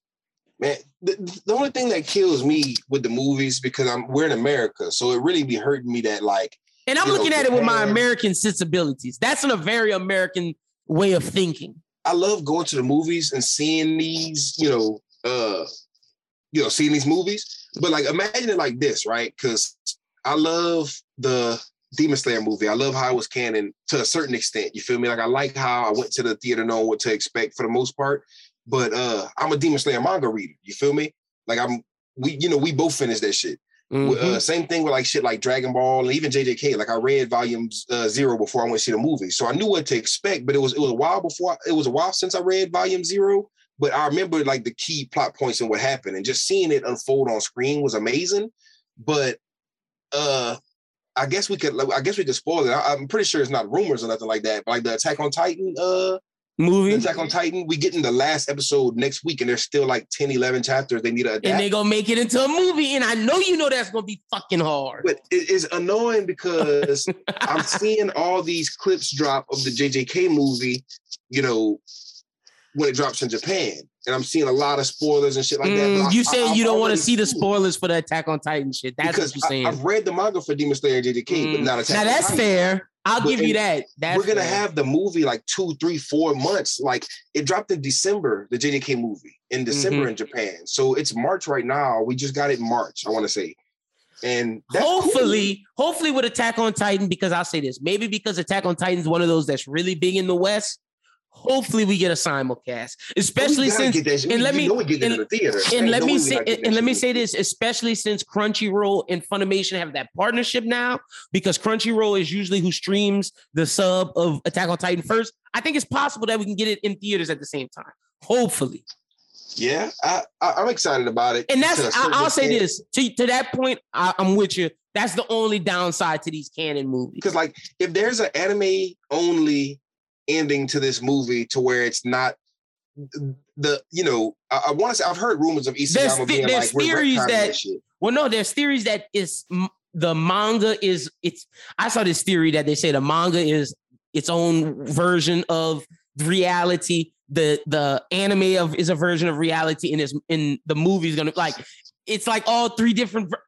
Man, the, the only thing that kills me with the movies because I'm we're in America, so it really be hurting me that like. And I'm looking know, at it with my American sensibilities. That's in a very American way of thinking. I love going to the movies and seeing these, you know, uh, you know, seeing these movies. But like, imagine it like this, right? Because I love the Demon Slayer movie. I love how it was canon to a certain extent. You feel me? Like I like how I went to the theater knowing what to expect for the most part. But uh, I'm a Demon Slayer manga reader. You feel me? Like I'm, we, you know, we both finished that shit. Mm-hmm. Uh, same thing with like shit like Dragon Ball and even J J K. Like I read volume uh, zero before I went to see the movie, so I knew what to expect. But it was it was a while before I, it was a while since I read volume zero. But I remember like the key plot points and what happened, and just seeing it unfold on screen was amazing. But uh, I guess we could like, I guess we could spoil it. I, I'm pretty sure it's not rumors or nothing like that. But like the Attack on Titan uh, movie, Attack on Titan, we get in the last episode next week, and there's still like ten, eleven chapters they need to adapt. And they're gonna make it into a movie, and I know you know that's gonna be fucking hard. But it is annoying because I'm seeing all these clips drop of the J J K movie, you know, when it drops in Japan. And I'm seeing a lot of spoilers and shit like that. Mm, I, you say I, you don't want to see the spoilers for the Attack on Titan shit. That's because what you're saying. I, I've read the manga for Demon Slayer and J J K, mm. but not Attack on Titan. Now that's fair. I'll but give you that. That's we're going to have the movie like two, three, four months. Like it dropped in December, the J J K movie, in December mm-hmm. in Japan. So it's March right now. We just got it in March, I want to say. And hopefully, cool. hopefully with Attack on Titan, because I'll say this, maybe because Attack on Titan is one of those that's really big in the West, hopefully we get a simulcast, especially since and let me and let me say and let me say this, especially since Crunchyroll and Funimation have that partnership now, because Crunchyroll is usually who streams the sub of Attack on Titan first. I think it's possible that we can get it in theaters at the same time. Hopefully, yeah, I, I, I'm excited about it. And that's I, I'll say extent. this to to that point, I, I'm with you. That's the only downside to these canon movies, because like if there's an anime only ending to this movie to where it's not the, you know, I, I want to say I've heard rumors of Isayama being like, there's theories that, well, no, there's theories that is the manga is, it's, I saw this theory that they say the manga is its own version of reality. The, the anime of is a version of reality and is in the movie is going to like, it's like all three different ver-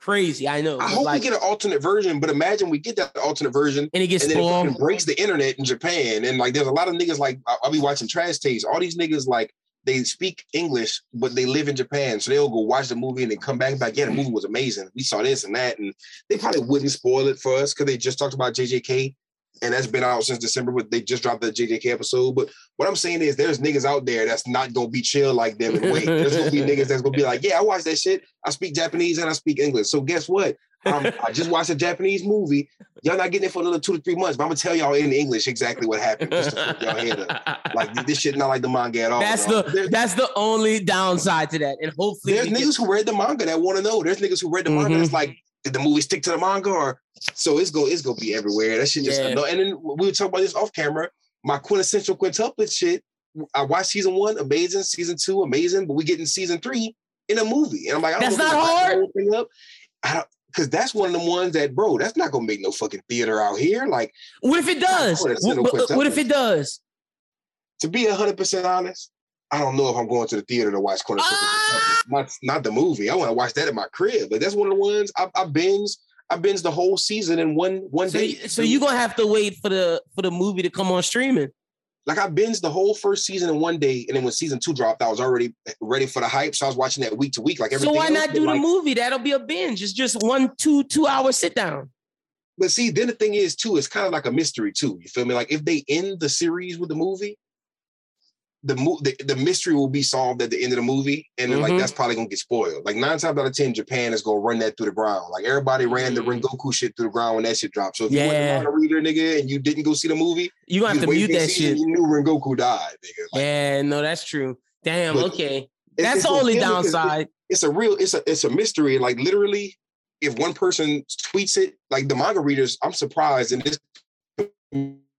Crazy, I know. I hope like, we get an alternate version, but imagine we get that alternate version and it gets and then long. It breaks the internet in Japan. And like, there's a lot of niggas like I'll be watching Trash Taste. All these niggas like they speak English, but they live in Japan, so they'll go watch the movie and then come back and be like, yeah, the movie was amazing. We saw this and that, and they probably wouldn't spoil it for us because they just talked about J J K, and that's been out since December. But they just dropped the J J K episode. But what I'm saying is, there's niggas out there that's not gonna be chill like them and wait. There's gonna be niggas that's gonna be like, yeah, I watched that shit. I speak Japanese and I speak English. So guess what? Um, I just watched a Japanese movie. Y'all not getting it for another two to three months, but I'm gonna tell y'all in English exactly what happened. Just to fuck y'all head up. Like this shit not like the manga at all. That's y'all. the there's, that's the only downside to that. And hopefully there's niggas get- who read the manga that want to know. There's niggas who read the mm-hmm. manga that's like, did the movie stick to the manga? Or so it's go it's gonna be everywhere. That shit just yeah. And then we were talking about this off camera. My quintessential quintuplet shit. I watched season one, amazing. Season two, amazing. But we getting season three in a movie, and I'm like, I don't that's know not hard. Thing up. I don't, because that's one of the ones that, bro, that's not gonna make no fucking theater out here. Like, what if it does? What, what if it does? To be a hundred percent honest, I don't know if I'm going to the theater to watch quintessential. Ah! Not, not the movie. I want to watch that at my crib. But that's one of the ones I, I binge. I binge the whole season in one one so, day. So you're gonna have to wait for the for the movie to come on streaming. Like I binged the whole first season in one day, and then when season two dropped, I was already ready for the hype. So I was watching that week to week, like everything. So why not do the like, movie? That'll be a binge. It's just one, two, two hour sit down. But see, then the thing is too, it's kind of like a mystery too. You feel me? Like if they end the series with the movie, the mo- the, the mystery will be solved at the end of the movie, and then mm-hmm. like that's probably gonna get spoiled. Like nine times out of ten, Japan is gonna run that through the ground. Like everybody ran the Rengoku shit through the ground when that shit dropped. So if yeah. you weren't a manga reader, nigga, and you didn't go see the movie, you gonna have to mute that shit. You knew Rengoku died, nigga. Like, yeah, no, that's true. Damn, okay, that's it's, the only it's, downside. It's, it's a real, it's a, it's a mystery. Like literally, if one person tweets it, like the manga readers, I'm surprised in this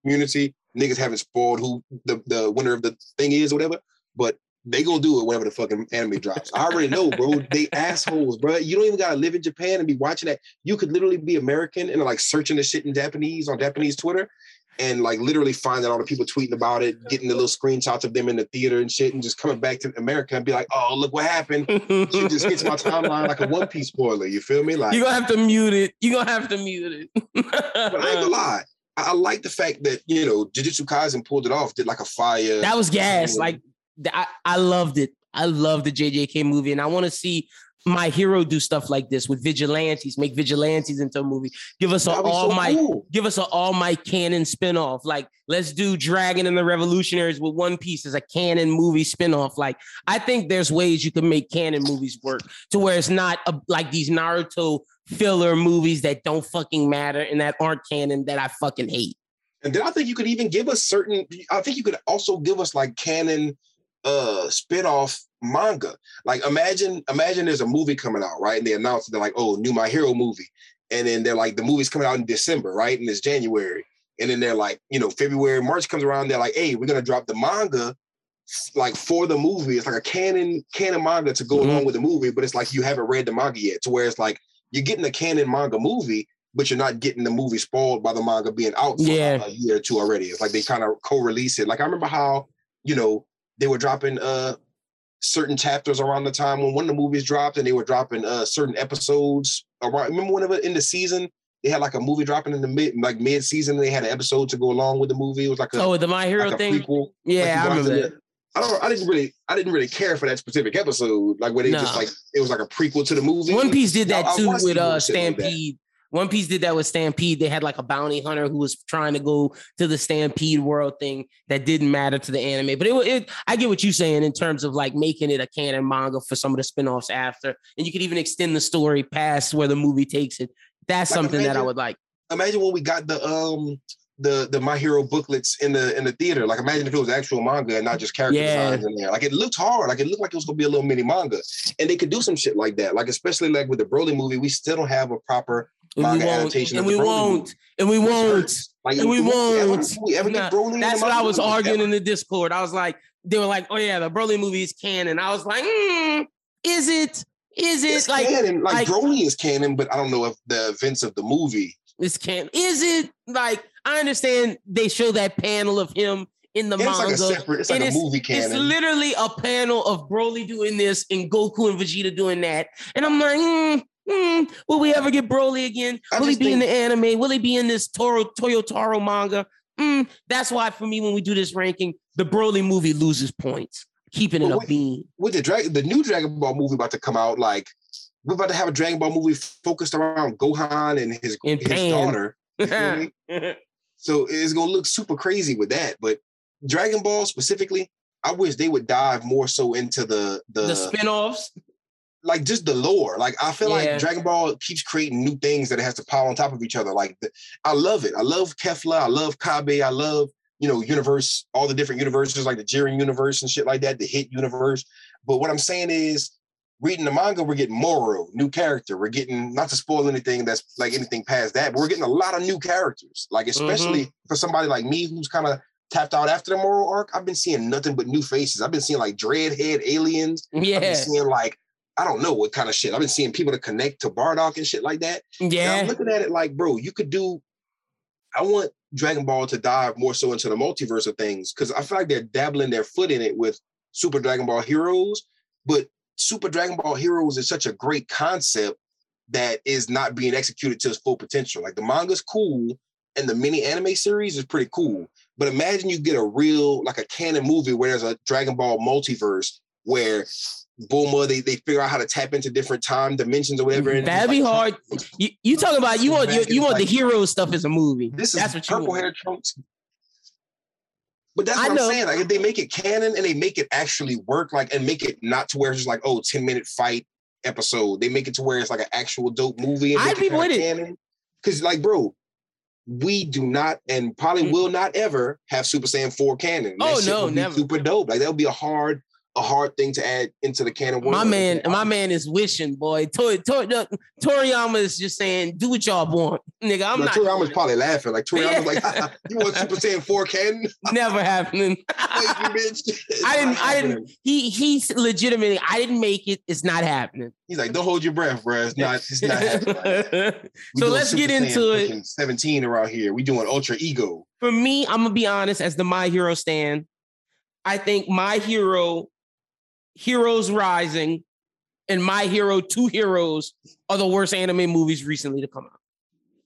community. Niggas haven't spoiled who the, the winner of the thing is or whatever, but they gonna do it whenever the fucking anime drops. I already know, bro. They assholes, bro. You don't even gotta live in Japan and be watching that. You could literally be American and like searching the shit in Japanese on Japanese Twitter and like literally finding all the people tweeting about it, getting the little screenshots of them in the theater and shit, and just coming back to America and be like, oh, look what happened. She just hits my timeline like a One Piece spoiler. You feel me? Like you're gonna have to mute it. You're gonna have to mute it. But I ain't gonna lie. I like the fact that, you know, Jujutsu Kaisen pulled it off, did like a fire. That was gas. You know? Like, I, I loved it. I loved the J J K movie. And I want to see My Hero do stuff like this with vigilantes, make vigilantes into a movie. Give us an All so Might, cool. give us an All Might canon spinoff. Like, let's do Dragon and the Revolutionaries with One Piece as a canon movie spinoff. Like, I think there's ways you can make canon movies work to where it's not a, like these Naruto filler movies that don't fucking matter and that aren't canon that I fucking hate. And then I think you could even give us certain, I think you could also give us like canon uh spinoff manga. Like imagine, imagine there's a movie coming out, right? And they announce it, they're like, oh, new My Hero movie. And then they're like, the movie's coming out in December, right? And it's January. And then they're like, you know, February, March comes around, they're like, hey, we're gonna drop the manga like for the movie. It's like a canon, canon manga to go mm-hmm. along with the movie, but it's like you haven't read the manga yet, to where it's like you're getting a canon manga movie, but you're not getting the movie spoiled by the manga being out for yeah. a year or two already. It's like they kind of co-release it. Like I remember how, you know, they were dropping uh, certain chapters around the time when one of the movies dropped, and they were dropping uh, certain episodes around. Remember whenever in the season, they had like a movie dropping in the mid, like mid-season, they had an episode to go along with the movie. It was like a, oh, the My Hero like thing? Prequel. Yeah, like I remember that. I don't. I didn't really. I didn't really care for that specific episode. Like where they no. just like it was like a prequel to the movie. One Piece did that I, too I with uh, Stampede. One Piece did that with Stampede. They had like a bounty hunter who was trying to go to the Stampede world thing that didn't matter to the anime. But it, it I get what you're saying in terms of like making it a canon manga for some of the spinoffs after, and you could even extend the story past where the movie takes it. That's like something imagine, that I would like. Imagine when we got the um. the the My Hero booklets in the in the theater. Like imagine if it was actual manga and not just character yeah. designs in there. Like it looked hard. Like it looked like it was gonna be a little mini manga. And they could do some shit like that. Like especially like with the Broly movie, we still don't have a proper manga adaptation. And we won't. And we won't. And we won't. That's what I was arguing in the Discord. I was like, they were like, oh yeah, the Broly movie is canon. I was like, mm, is it? Is it it's like canon? Like, like Broly is canon, but I don't know if the events of the movie is canon. Is it like? I understand they show that panel of him in the it's manga. Like a separate, it's like it's, a movie canon. It's literally a panel of Broly doing this and Goku and Vegeta doing that. And I'm like, mm, mm, will we ever get Broly again? I will he be think- in the anime? Will he be in this Toro, Toyotaro manga? Mm, that's why for me, when we do this ranking, the Broly movie loses points. Keeping it with, a beam. With the, dra- the new Dragon Ball movie about to come out, like we're about to have a Dragon Ball movie focused around Gohan and his, and his daughter. You know what I mean? So it's going to look super crazy with that. But Dragon Ball specifically, I wish they would dive more so into the... The, the spinoffs? Like, just the lore. Like, I feel yeah. like Dragon Ball keeps creating new things that it has to pile on top of each other. Like, the, I love it. I love Kefla. I love Kabe. I love, you know, universe, all the different universes, like the Jiren universe and shit like that, the Hit universe. But what I'm saying is, reading the manga, we're getting Moro, new character. We're getting, not to spoil anything that's like anything past that, but we're getting a lot of new characters. Like, especially mm-hmm. for somebody like me who's kind of tapped out after the Moro arc, I've been seeing nothing but new faces. I've been seeing like Dreadhead aliens. Yeah. I've been seeing like, I don't know what kind of shit. I've been seeing people to connect to Bardock and shit like that. Yeah. And I'm looking at it like, bro, you could do, I want Dragon Ball to dive more so into the multiverse of things because I feel like they're dabbling their foot in it with Super Dragon Ball Heroes, but Super Dragon Ball Heroes is such a great concept that is not being executed to its full potential. Like the manga's cool and the mini anime series is pretty cool. But imagine you get a real, like a canon movie where there's a Dragon Ball multiverse where Bulma, they, they figure out how to tap into different time dimensions or whatever. And that'd be like, hard. You, you talking about, you want, you, you want like, the hero stuff as a movie. This is that's what purple hair trunks. But that's what I'm saying. Like if they make it canon and they make it actually work, like and make it not to where it's just like, oh, ten minute fight episode. They make it to where it's like an actual dope movie. I'd be with it. Because like, bro, we do not and probably mm-hmm. will not ever have Super Saiyan four canon. Oh no, never. Super dope. Like that'll be a hard, a hard thing to add into the canon world. My man, my man is wishing, boy. Tor, Tor, no, Toriyama is just saying, do what y'all want, nigga. I'm no, not. Toriyama's probably laughing. Like Toriyama's like, you want Super Saiyan four canon? Never happening. Wait, bitch. I didn't. I didn't. He he's legitimately. I didn't make it. It's not happening. He's like, don't hold your breath, bro. It's not. It's not happening. Like so let's Super get into Saiyan it. seventeen around here. We doing Ultra Ego. For me, I'm gonna be honest. As the My Hero stan, I think My Hero. Heroes Rising and My Hero two Heroes are the worst anime movies recently to come out.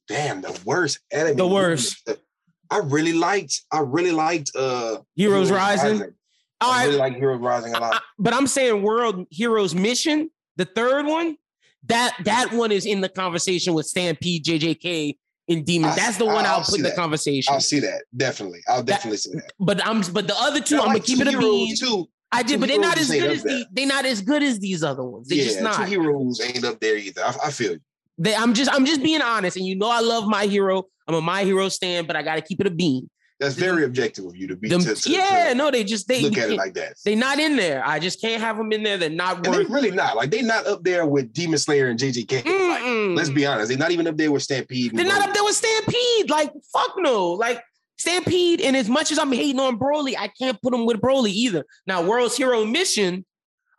Damn, the worst anime. The worst. Movies. I really liked. I really liked. Uh, Heroes, Heroes Rising. Rising. I really like Heroes Rising a lot. I, I, but I'm saying World Heroes Mission. The third one, that that one is in the conversation with Stampede, J J K, and Demon. I, That's the one I'll, I'll put in the that. conversation. I'll see that definitely. I'll definitely that, see that. But I'm but the other two, now, I'm like gonna keep it a bean. Two, I did, but they're not as good as the, they're not as good as these other ones. They're yeah, just not. Two Heroes ain't up there either. I, I feel you. They, I'm just I'm just being honest, and you know I love My Hero. I'm a My Hero stan, but I gotta keep it a bean. That's very objective of you to be. Them, to, to, yeah, to no, they just they look at it like that. They're not in there. I just can't have them in there. They're not. They're really not. Like they're not up there with Demon Slayer and J J K. Like, let's be honest, they're not even up there with Stampede. They're not up there with Stampede. Like fuck no. Like Stampede. And as much as I'm hating on Broly, I can't put them with Broly either. Now, World's Hero Mission,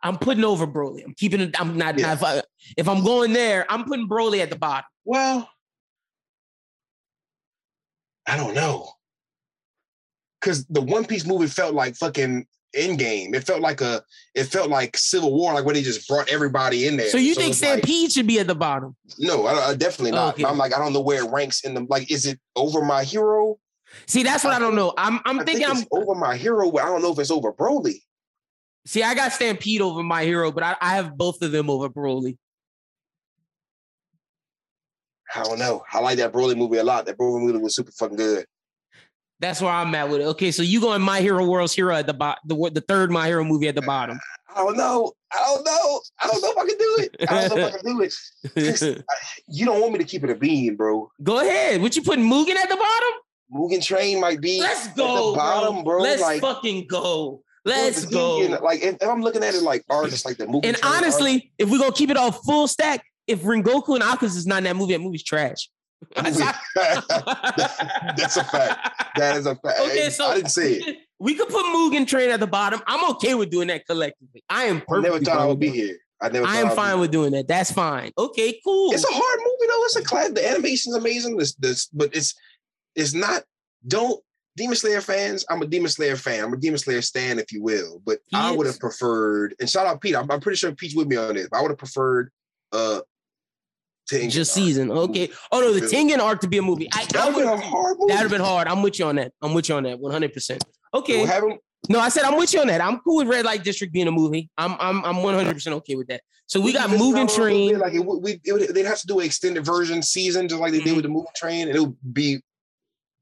I'm putting over Broly. I'm keeping it. I'm not. Yeah. If, I, if I'm going there, I'm putting Broly at the bottom. Well, I don't know. Because the One Piece movie felt like fucking Endgame. It felt like a, it felt like Civil War, like where they just brought everybody in there. So you so think Stampede like, should be at the bottom? No, I, I definitely not. Okay. I'm like, I don't know where it ranks in the, like, is it over My Hero? See, that's what I, I don't know. I'm, I'm I thinking think it's I'm over My Hero, but I don't know if it's over Broly. See, I got Stampede over My Hero, but I, I have both of them over Broly. I don't know. I like that Broly movie a lot. That Broly movie was super fucking good. That's where I'm at with it. Okay, so you going My Hero World's Hero at the bottom, the, the third My Hero movie at the bottom. I don't know. I don't know. I don't know if I can do it. I don't know if I can do it. Just, I, you don't want me to keep it a bean, bro. Go ahead. What you putting Mugen at the bottom? Mugen Train might be Let's go, at the bottom, bro. bro. Let's like, fucking go. Let's go. Mugen, like if, if I'm looking at it like artists, like the Mugen And Train honestly, artists. If we're going to keep it all full stack, if Rengoku and Akaza is not in that movie, that movie's trash. That's a fact. That is a fact. Okay, so I didn't say it. We could put Mugen Train at the bottom. I'm okay with doing that collectively. I am. I never thought I would be here. I never. I am I fine with doing that. That's fine. Okay, cool. It's a hard movie though. It's a class. The animation's amazing. This, this, but it's, it's not. Don't Demon Slayer fans. I'm a Demon Slayer fan. I'm a Demon Slayer stan, if you will. But he I would have preferred. And shout out Pete. I'm, I'm pretty sure Pete's with me on this. But I would have preferred. Uh. Tengen Just season, okay. Oh no, the Tengen arc to be a movie. I, that would have been hard. That would have been hard. I'm with you on that. I'm with you on that. one hundred percent. Okay. We'll no, I said I'm with you on that. I'm cool with Red Light District being a movie. I'm I'm I'm one hundred percent okay with that. So we got Mugen Train. Like it, we, it would, they'd have to do an extended version season, just like they mm-hmm. did with the Mugen Train, and it would be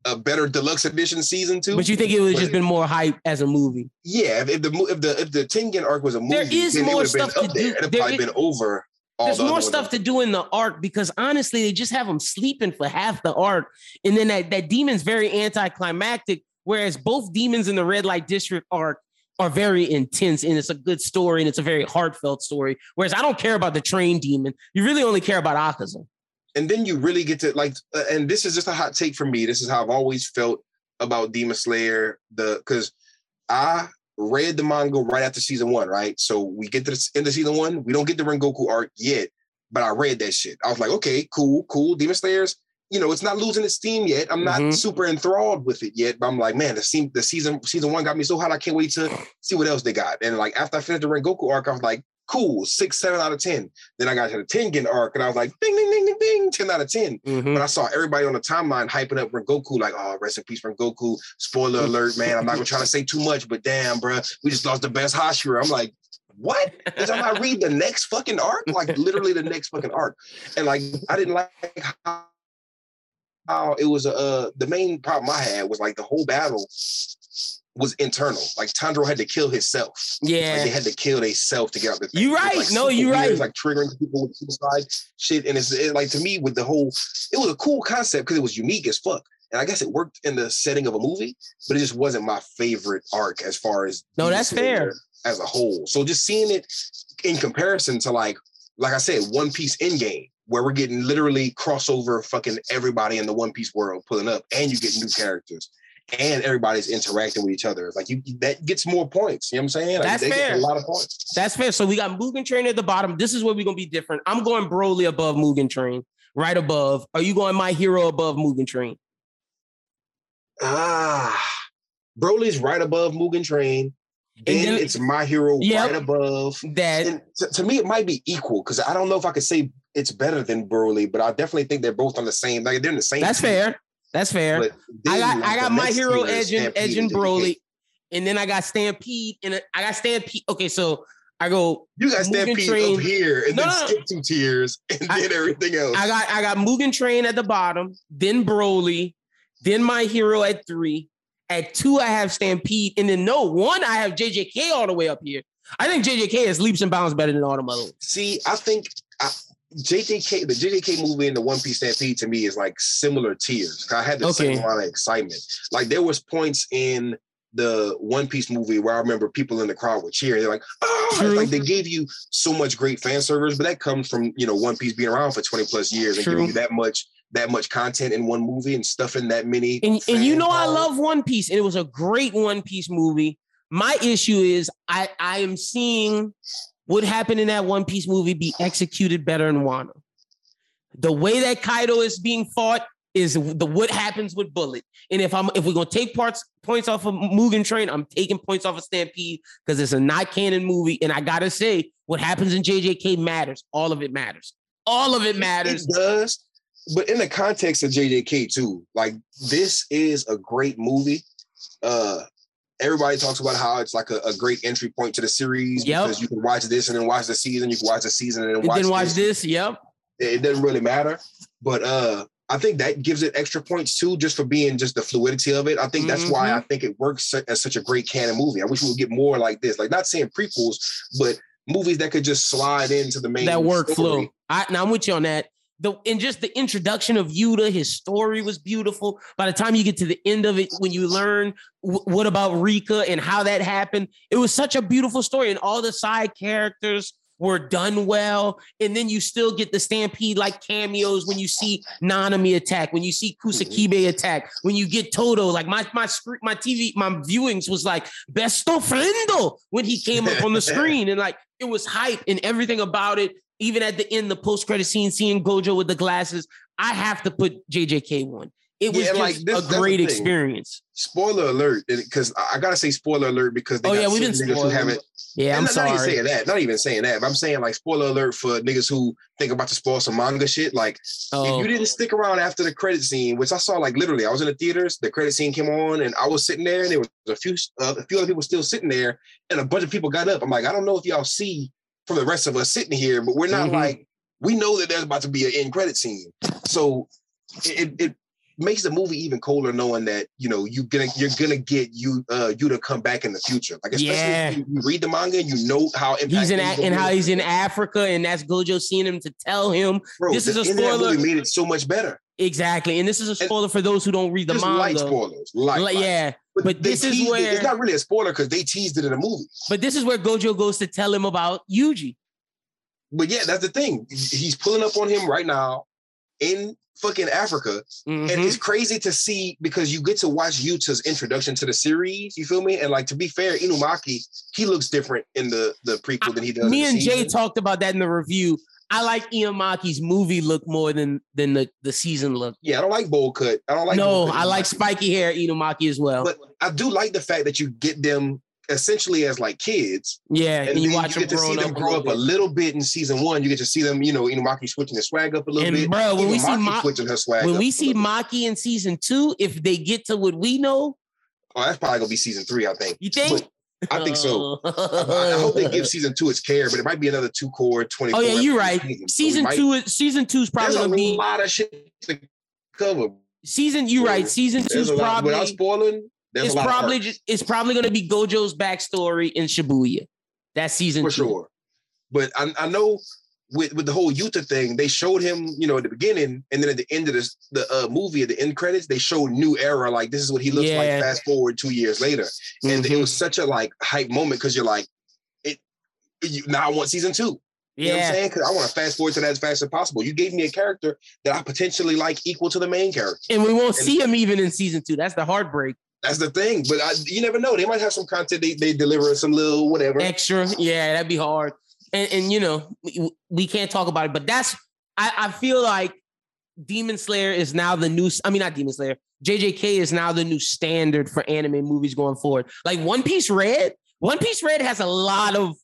a better deluxe edition season too. But you think it would have just been more hype as a movie? Yeah. If, if the if the if the Tengen arc was a movie, there is then more it stuff been up to there. do. It'd there probably is, been over. All There's the more stuff to do in the arc because honestly, they just have them sleeping for half the arc. And then that, that demon's very anticlimactic, whereas both demons in the Red Light District arc are very intense and it's a good story and it's a very heartfelt story. Whereas I don't care about the train demon. You really only care about Akaza. And then you really get to like, uh, and this is just a hot take for me. This is how I've always felt about Demon Slayer. The because I... read the manga right after season one, right? So we get to the end of season one. We don't get the Rengoku arc yet, but I read that shit. I was like, okay, cool, cool. Demon Slayers, you know, it's not losing its steam yet. I'm not mm-hmm. super enthralled with it yet, but I'm like, man, the, se- the season season one got me so hot. I can't wait to see what else they got. And like after I finished the Rengoku arc, I was like, cool, six, seven out of ten. Then I got to the Tengen arc, and I was like, ding, ding, ding, ding, ding, ten out of ten. Mm-hmm. But I saw everybody on the timeline hyping up Rengoku, like, oh, rest in peace, Rengoku. Spoiler alert, man. I'm not gonna try to say too much, but damn, bro, we just lost the best Hashira. I'm like, what? Did I not read the next fucking arc? Like, literally the next fucking arc. And like, I didn't like how, how it was. Uh, the main problem I had was like the whole battle was internal. Like Tanjiro had to kill himself. Yeah. Like they had to kill themselves to get out the thing. You're right. Like no, you're right. Like triggering people with suicide shit. And it's it, like, to me with the whole, it was a cool concept because it was unique as fuck. And I guess it worked in the setting of a movie, but it just wasn't my favorite arc as far as. No, that's fair. As a whole. So just seeing it in comparison to like, like I said, One Piece Endgame, where we're getting literally crossover fucking everybody in the One Piece world pulling up and you get new characters. And everybody's interacting with each other. Like you, that gets more points. You know what I'm saying? That's like, fair. A lot of points. That's fair. So we got Mugen Train at the bottom. This is where we're gonna be different. I'm going Broly above Mugen Train, right above. Are you going My Hero above Mugen Train? Ah, Broly's right above Mugen Train. Then, then it's My Hero yep, right above that. And to, to me, it might be equal because I don't know if I could say it's better than Broly, but I definitely think they're both on the same. Like they're in the same. That's team. fair. That's fair. I got I got My Hero Edge and Edge and Broly, and then I got Stampede and I got Stampede. Okay, so I go. You got Stampede train. Up here, and no, then no. skip two tiers, and I, then everything else. I got I got Mugen Train at the bottom, then Broly, then My Hero at three. At two, I have Stampede, and then no one, I have J J K all the way up here. I think J J K is leaps and bounds better than all the other. See, I think I, J J K, the J J K movie and the One Piece Stampede to me is like similar tiers. I had the okay. same amount of excitement. Like there was points in the One Piece movie where I remember people in the crowd were cheering. They're like, oh, it's like they gave you so much great fan service, but that comes from, you know, One Piece being around for twenty plus years and True. giving you that much, that much content in one movie and stuffing that many. And, and you know, power. I love One Piece, and it was a great One Piece movie. My issue is I, I am seeing what happened in that One Piece movie be executed better in Wano. The way that Kaido is being fought is the what happens with Bullet. And if I'm if we're gonna take parts points off of Mugen Train, I'm taking points off of Stampede because it's a not canon movie. And I gotta say, what happens in J J K matters. All of it matters. All of it matters. It does. But in the context of J J K too, like this is a great movie. Uh, Everybody talks about how it's like a, a great entry point to the series yep. because you can watch this and then watch the season. You can watch the season and then watch, and then watch this. this. Yep. It doesn't really matter. But uh, I think that gives it extra points too, just for being just the fluidity of it. I think that's mm-hmm. why I think it works as such a great canon movie. I wish we would get more like this. Like not saying prequels, but movies that could just slide into the main That workflow. I, now I'm with you on that. The, and just the introduction of Yuta, his story was beautiful. By the time you get to the end of it, when you learn w- what about Rika and how that happened, it was such a beautiful story. And all the side characters were done well. And then you still get the Stampede-like cameos when you see Nanami attack, when you see Kusakibe attack, when you get Toto. Like my my sc- my T V, my viewings was like, Besto Friendo, when he came up on the screen. And like, it was hype and everything about it. Even at the end, the post-credit scene, seeing Gojo with the glasses, I have to put J J K one. It was yeah, just like this, a great experience. Spoiler alert, because I gotta say spoiler alert because they oh, got yeah, some niggas spoiled. who haven't. Yeah, I'm not, sorry. Not even saying that. Not even saying that. But I'm saying like spoiler alert for niggas who think about to spoil some manga shit. Like oh. if you didn't stick around after the credit scene, which I saw like literally, I was in the theaters. The credit scene came on, and I was sitting there, and there was a few uh, a few other people still sitting there, and a bunch of people got up. I'm like, I don't know if y'all see. For the rest of us sitting here, but we're not mm-hmm. like, we know that there's about to be an end credit scene. So it, it makes the movie even colder knowing that, you know, you're gonna, you're gonna get you, uh, you to come back in the future. Like, especially yeah. if you, you read the manga and you know how he's in, and how he's in Africa, and that's Gojo seeing him to tell him, Bro, this is a spoiler. Movie made it so much better. Exactly. And this is a spoiler and for those who don't read the manga. Light spoilers. Light, light. Yeah. But, but this is where... It. It's not really a spoiler because they teased it in the movie. But this is where Gojo goes to tell him about Yuji. But yeah, that's the thing. He's pulling up on him right now in fucking Africa. Mm-hmm. And it's crazy to see because you get to watch Yuta's introduction to the series. You feel me? And like, to be fair, Inumaki, he looks different in the, the prequel I, than he does Me in and the Jay talked about that in the review. I like Inumaki's movie look more than than the, the season look. Yeah, I don't like bowl cut. I don't like No, I like spiky hair Inumaki as well. But I do like the fact that you get them essentially as like kids. Yeah, and, and you watch you them, get to see them grow up a little bit in season one. You get to see them, you know, Inumaki switching his swag up a little and bit. Bro, when Inumaki we see Ma- switching her swag when up we see Maki in season two, if they get to what we know, oh, that's probably gonna be season three, I think. You think? But, I think so. I, I hope they give season two its care, but it might be another two core twenty. Oh yeah, you're right. Season, season so two, might, season two is probably gonna be a lot of shit to cover. Season, you're right. Season two is probably without spoiling. It's probably just, it's probably gonna be Gojo's backstory in Shibuya. That's season for two. sure. But I, I know with with the whole Yuta thing, they showed him, you know, at the beginning, and then at the end of this, the uh, movie, at the end credits, they showed new era. Like, this is what he looks yeah. like fast forward two years later. Mm-hmm. And it was such a, like, hype moment because you're like, it. You, now I want season two. You yeah. know what I'm saying? Because I want to fast forward to that as fast as possible. You gave me a character that I potentially like equal to the main character. And we won't and see him even in season two. That's the heartbreak. That's the thing. But I, you never know. They might have some content. They, they deliver some little whatever. Extra. Yeah, that'd be hard. And, and, you know, we, we can't talk about it, but that's, I, I feel like Demon Slayer is now the new, I mean, not Demon Slayer, J J K is now the new standard for anime movies going forward. Like One Piece Red, One Piece Red has a lot of,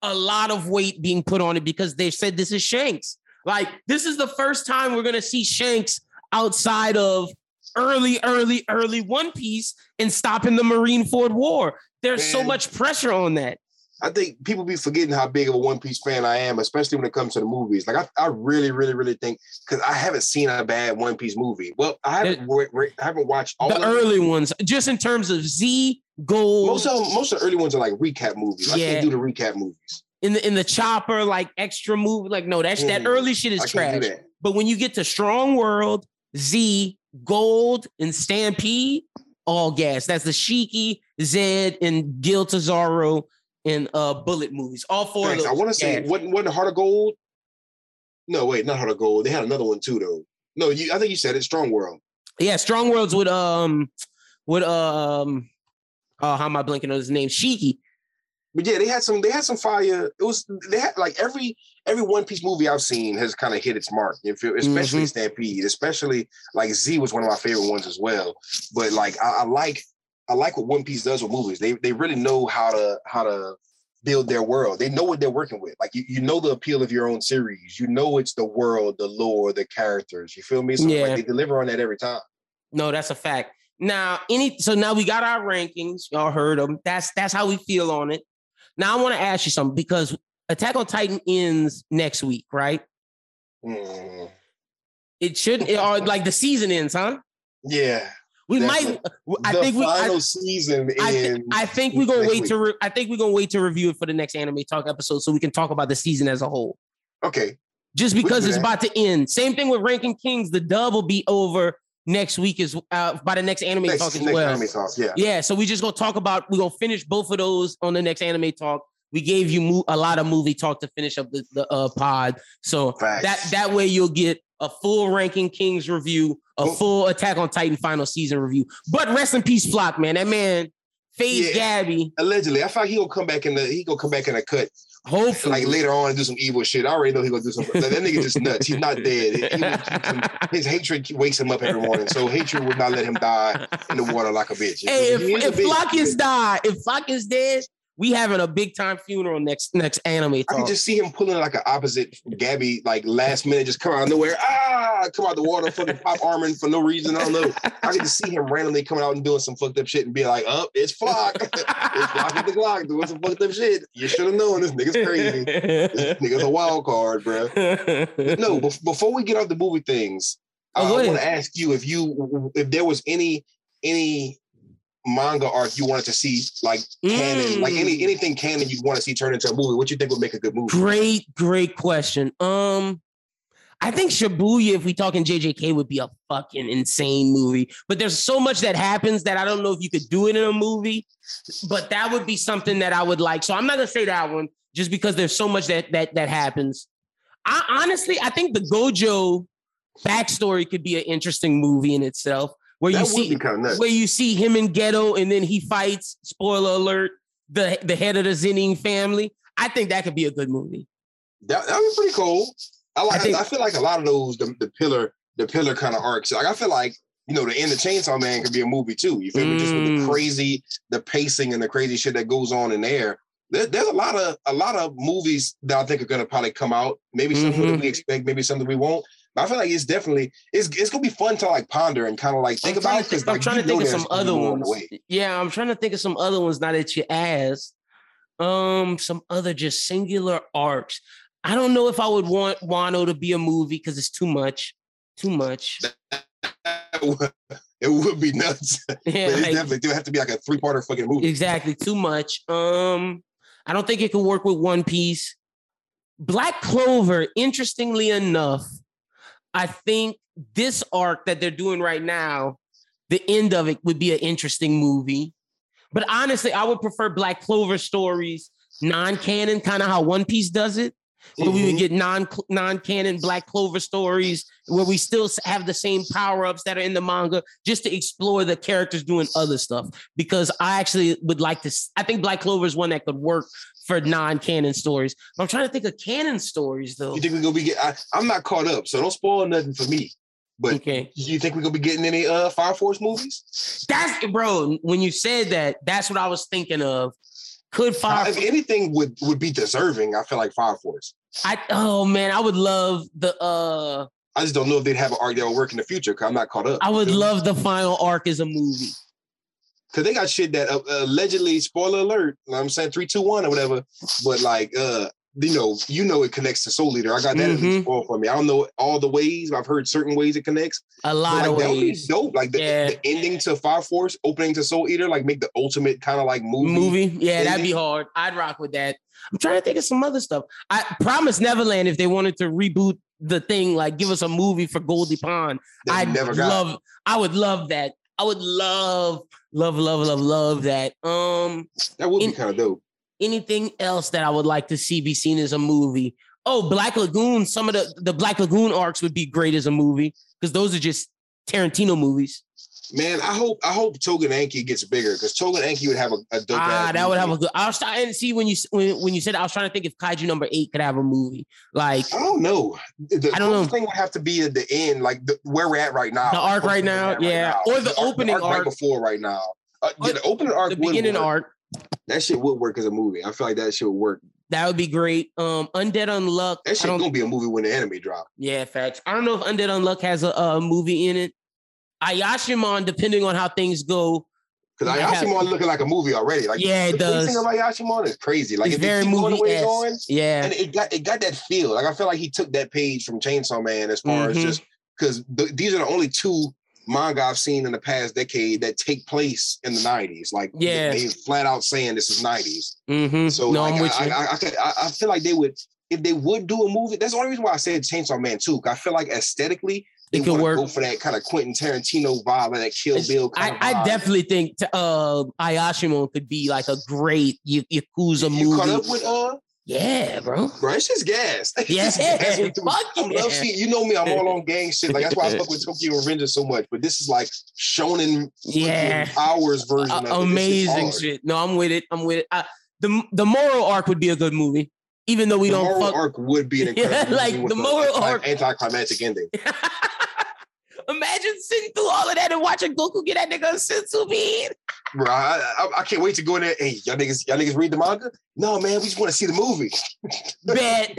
a lot of weight being put on it because they said this is Shanks. Like, this is the first time we're going to see Shanks outside of early, early, early One Piece and stopping the Marineford War. There's Man. so much pressure on that. I think people be forgetting how big of a One Piece fan I am, especially when it comes to the movies. Like, I, I really, really, really think, because I haven't seen a bad One Piece movie. Well, I haven't, it, re- I haven't watched all the of early them. ones, just in terms of Z, Gold. Most of them, most of the early ones are like recap movies. Yeah. I can't do the recap movies. In the in the chopper, like extra movie, like no, that's mm, that early shit is I trash. But when you get to Strong World, Z, Gold, and Stampede, all gas. That's the Shiki, Zed, and Gil Tazaro. In uh, Bullet movies, all four Thanks. of those. I want to say, wasn't, wasn't Heart of Gold? No, wait, not Heart of Gold. They had another one too, though. No, you, I think you said it. Strong World. Yeah, Strong World's with um, with um, oh, how am I blanking on his name? Shiki. But yeah, they had some. They had some fire. It was they had like every every One Piece movie I've seen has kind of hit its mark. You feel, especially mm-hmm. Stampede, especially like Z was one of my favorite ones as well. But like I, I like. I like what One Piece does with movies. They they really know how to how to build their world. They know what they're working with. Like you, you know the appeal of your own series. You know it's the world, the lore, the characters. You feel me? So yeah. Like they deliver on that every time. No, that's a fact. Now any so now we got our rankings. Y'all heard them. That's that's how we feel on it. Now I want to ask you something because Attack on Titan ends next week, right? Mm. It shouldn't. It, or like the season ends, huh? Yeah. We That's might. A, I the think we. Final I, season. I, th- I think we're gonna wait week. to. Re- I think we're gonna wait to review it for the next Anime Talk episode, so we can talk about the season as a whole. Okay. Just because it's that. about to end. Same thing with Ranking Kings. The dub will be over next week. Is uh, by the next Anime next, Talk as next well. Anime Talk, yeah. Yeah. So we just gonna talk about. We're gonna finish both of those on the next Anime Talk. We gave you mo- a lot of movie talk to finish up the, the uh, pod. So Facts. that that way you'll get a full Ranking Kings review, a full Attack on Titan final season review. But rest in peace, Flock, man. That man, FaZe yeah, Gabby. Allegedly. I thought he gonna come back in the he gonna come back in a cut. Hopefully. Like later on and do some evil shit. I already know he gonna do some. Like, that nigga just nuts. He's not dead. He, he, his hatred wakes him up every morning. So hatred would not let him die in the water like a bitch. Hey, if, if, if Flock is died, if Flock is dead, we having a big time funeral next next Anime Talk. I can just see him pulling like an opposite Gabby, like last minute, just come out of nowhere. Ah, come out the water, fucking pop armoring for no reason. I don't know. I can just see him randomly coming out and doing some fucked up shit and be like, "Up, oh, it's Flock, it's Flock with the Glock doing some fucked up shit." You should have known this nigga's crazy. This nigga's a wild card, bro. But no, be- before we get off the movie things, oh, uh, I want to ask you if you if there was any any. manga arc you wanted to see, like canon, mm. like any anything canon you'd want to see turn into a movie. What you think would make a good movie? Great, great question. Um, I think Shibuya, if we talking J J K, would be a fucking insane movie. But there's so much that happens that I don't know if you could do it in a movie. But that would be something that I would like. So I'm not gonna say that one just because there's so much that that that happens. I honestly, I think the Gojo backstory could be an interesting movie in itself. Where that you see kind of where you see him in Ghetto and then he fights, spoiler alert, the, the head of the Zenin family. I think that could be a good movie. That that was pretty cool. I like I, think, I, I feel like a lot of those the, the pillar, the pillar kind of arcs. Like I feel like, you know, the end of Chainsaw Man could be a movie too. You feel mm. me? Just with the crazy, the pacing and the crazy shit that goes on in there. There there's a lot of a lot of movies that I think are gonna probably come out. Maybe mm-hmm. something that we expect, maybe something we won't. I feel like it's definitely it's it's gonna be fun to like ponder and kind of like think I'm about it. Think, like, I'm trying to think of some other ones. Yeah, I'm trying to think of some other ones now that you asked. Um, some other just singular arcs. I don't know if I would want Wano to be a movie because it's too much, too much. It would be nuts. Yeah, but it like, definitely do have to be like a three-parter fucking movie. Exactly, too much. Um, I don't think it could work with One Piece. Black Clover, interestingly enough. I think this arc that they're doing right now, the end of it would be an interesting movie. But honestly, I would prefer Black Clover stories, non-canon, kind of how One Piece does it. Where mm-hmm. we would get non, non-canon Black Clover stories where we still have the same power-ups that are in the manga just to explore the characters doing other stuff. Because I actually would like to... I think Black Clover is one that could work for non-canon stories. I'm trying to think of canon stories, though. You think we're going to be getting... I, I'm not caught up, so don't spoil nothing for me. But okay. You think we're going to be getting any uh, Fire Force movies? That's... Bro, when you said that, that's what I was thinking of. Could Fire... If anything would, would be deserving, I feel like Fire Force. I Oh, man, I would love the... uh I just don't know if they'd have an arc that would work in the future because I'm not caught up. I would love the final arc as a movie. because they got shit that uh, allegedly, spoiler alert, you know what I'm saying, three two one or whatever, but like, uh, you know, you know it connects to Soul Eater. I got that mm-hmm. spoiled for me. I don't know all the ways, but I've heard certain ways it connects. A lot like, of that ways. That would be dope. Like the, yeah. the ending to Fire Force, opening to Soul Eater, like make the ultimate kind of like movie. Movie? Yeah, ending. That'd be hard. I'd rock with that. I'm trying to think of some other stuff. I Promise Neverland, if they wanted to reboot the thing, like give us a movie for Goldie Pond. I never got love. It. I would love that. I would love, love, love, love, love that. Um, that would be kind of dope. Anything else that I would like to see be seen as a movie? Oh, Black Lagoon. Some of the, the Black Lagoon arcs would be great as a movie because those are just Tarantino movies. Man, I hope I hope Togen Anki gets bigger because Togen Anki would have a, a dope. Ah, that movie. Would have a good. I was trying to see when you when, when you said I was trying to think if Kaiju number eight could have a movie. Like I don't know. The I don't know. Thing would have to be at the end, like the, where we're at right now. The arc right now, yeah, right now. Or the, the opening arc, the arc, arc right before right now. Uh, yeah, the opening arc, the beginning arc. That shit would work as a movie. I feel like that shit would work. That would be great. Um, Undead Unluck. That shit gonna be a movie when the anime drop. Yeah, facts. I don't know if Undead Unluck has a, a movie in it. Ayashimon, depending on how things go. Because Ayashimon have... looking like a movie already. Like, yeah, it the does. The thing about Ayashimon is crazy. Like, it's if very movie going, yeah. And it got it got that feel. Like, I feel like he took that page from Chainsaw Man as far mm-hmm. as just... Because th- these are the only two manga I've seen in the past decade that take place in the nineties. Like, yeah. they, they flat out saying this is nineties. Mm-hmm. So, no, like, I, I, I, I, I feel like they would... If they would do a movie... That's the only reason why I said Chainsaw Man too. Because I feel like aesthetically... It could work go for that kind of Quentin Tarantino vibe, that Kill Bill kind I, of vibe. I definitely think t- uh, Ayashimon could be like a great y- Yakuza movie. You caught up with uh, yeah, bro. Bro, it's just gas. Yeah, just gas fuck I'm yeah. Love seeing, you know me. I'm all on gang shit. Like that's why I fuck with Tokyo Revengers so much. But this is like shonen, yeah, hours version. Uh, of amazing shit. No, I'm with it. I'm with it. I, the the moral arc would be a good movie. Even though we the don't moral fuck. Arc would be an incredible yeah, like the moral an arc anticlimactic ending. Imagine sitting through all of that and watching Goku get that nigga a senzu bean. Bro, I, I, I can't wait to go in there. Hey, y'all niggas, y'all niggas read the manga? No, man, we just want to see the movie. Bet.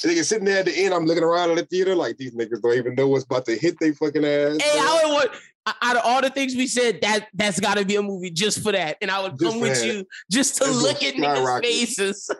Niggas sitting there at the end, I'm looking around at the theater like these niggas don't even know what's about to hit their fucking ass. Hey, bro. I would want, out of all the things we said, that, that's got to be a movie just for that. And I would just come with that. You just to that's look at niggas' faces.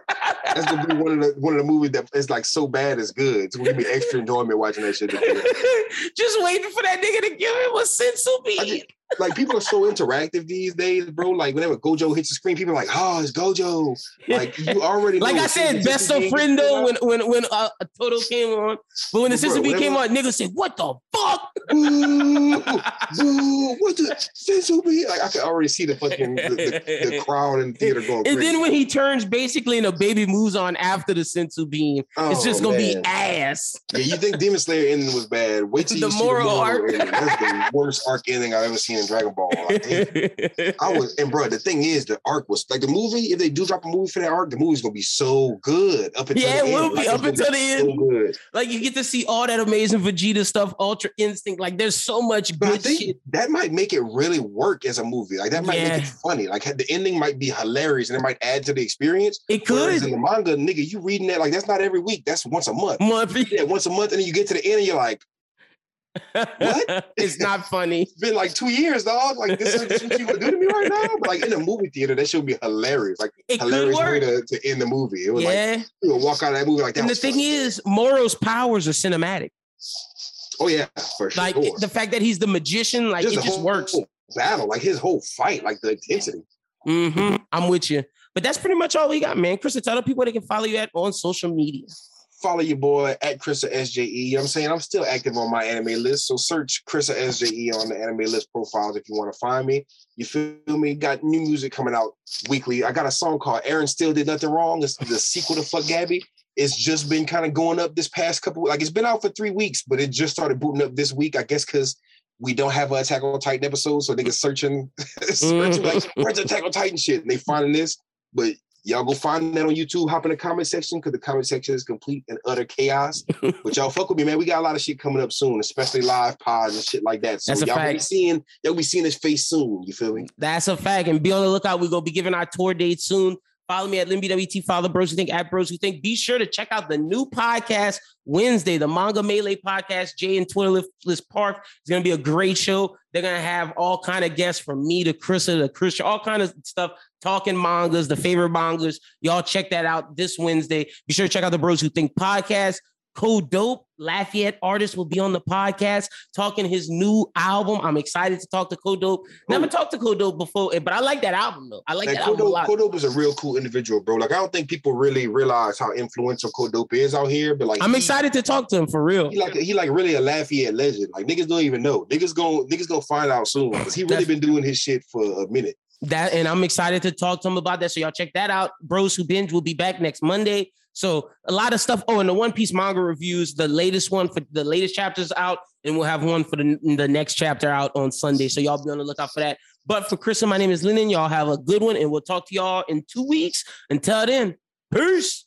That's going to be one of, the, one of the movies that is like so bad it's good. It's going to give me extra enjoyment watching that shit. Just waiting for that nigga to give him a sensu bean. Like, people are so interactive these days, bro. Like, whenever Gojo hits the screen, people are like, oh, it's Gojo. Like, you already know. Like I said, Besto Friendo, when when when uh, Toto came on. But when the Sensubi came on, niggas said, what the fuck? Boo, boo, what the Sensubi? Like, I could already see the fucking the, the, the crowd in the theater going crazy. And then when he turns basically and a baby moves on after the Sensu bean, oh, it's just going to be ass. Yeah, you think Demon Slayer ending was bad. Wait till the you moral see the moral arc. Ending. That's the worst arc ending I've ever seen. Dragon Ball. Like, I was, and bro, the thing is, the arc was like the movie. If they do drop a movie for that arc, the movie's gonna be so good up until yeah, the it will end. Be like, up until the end. So good. Like you get to see all that amazing Vegeta stuff, Ultra Instinct. Like there's so much good. But I think shit. That might make it really work as a movie. Like that might yeah. make it funny. Like the ending might be hilarious, and it might add to the experience. It could. Whereas in the manga, nigga, you reading that like that's not every week. That's once a month. Month. Yeah, once a month, and then you get to the end, and you're like. What? It's not funny. It's been like two years, dog. Like this is, this is what you would do to me right now. But like in a movie theater, that should be hilarious. Like it hilarious way to, to end the movie. It was yeah. like you would walk out of that movie like that. And the thing funny. Is, Moro's powers are cinematic. Oh yeah, for sure. Like it, the fact that he's the magician, like just it just whole, works. Whole battle, like his whole fight, like the intensity. Mm-hmm. I'm with you. But that's pretty much all we got, man. Krista, tell the people they can follow you at on social media. Follow your boy at Krista S J E. You know what I'm saying? I'm still active on my anime list. So search Krista S J E on the anime list profiles if you want to find me. You feel me? Got new music coming out weekly. I got a song called Aaron Still Did Nothing Wrong. It's the sequel to Fuck Gabby. It's just been kind of going up this past couple. Like it's been out for three weeks, but it just started booting up this week, I guess, because we don't have an Attack on Titan episode. So they get searching, searching like, where's the Attack on Titan shit? And they finding this. But y'all go find that on YouTube. Hop in the comment section because the comment section is complete and utter chaos. But y'all fuck with me, man. We got a lot of shit coming up soon, especially live pods and shit like that. So that's a y'all fact. Be seeing y'all be seeing his face soon. You feel me? That's a fact. And be on the lookout. We're gonna be giving our tour dates soon. Follow me at LimBWT. Follow Bros Who Think at Bros Who Think. Be sure to check out the new podcast Wednesday, the Manga Melee podcast. Jay and Twitterless Park. It's going to be a great show. They're going to have all kind of guests from me to Krista to Christian, all kind of stuff, talking mangas, the favorite mangas. Y'all check that out this Wednesday. Be sure to check out the Bros Who Think podcast. Code Dope, Lafayette Artist, will be on the podcast talking his new album. I'm excited to talk to Code Dope. Never talked to Code Dope before, but I like that album, though. I like and that Code album Dope, a lot. Code Dope is a real cool individual, bro. Like, I don't think people really realize how influential Code Dope is out here, but like... I'm he, excited to talk to him, for real. He like, he like really a Lafayette legend. Like, niggas don't even know. Niggas gonna, niggas gonna find out soon, because he really been doing his shit for a minute. That, and I'm excited to talk to him about that, so y'all check that out. Bros Who Binge will be back next Monday. So a lot of stuff. Oh, and the One Piece manga reviews, the latest one for the latest chapters out, and we'll have one for the, the next chapter out on Sunday. So y'all be on the lookout for that. But for Chris and my name is Lennon, y'all have a good one, and we'll talk to y'all in two weeks. Until then, peace.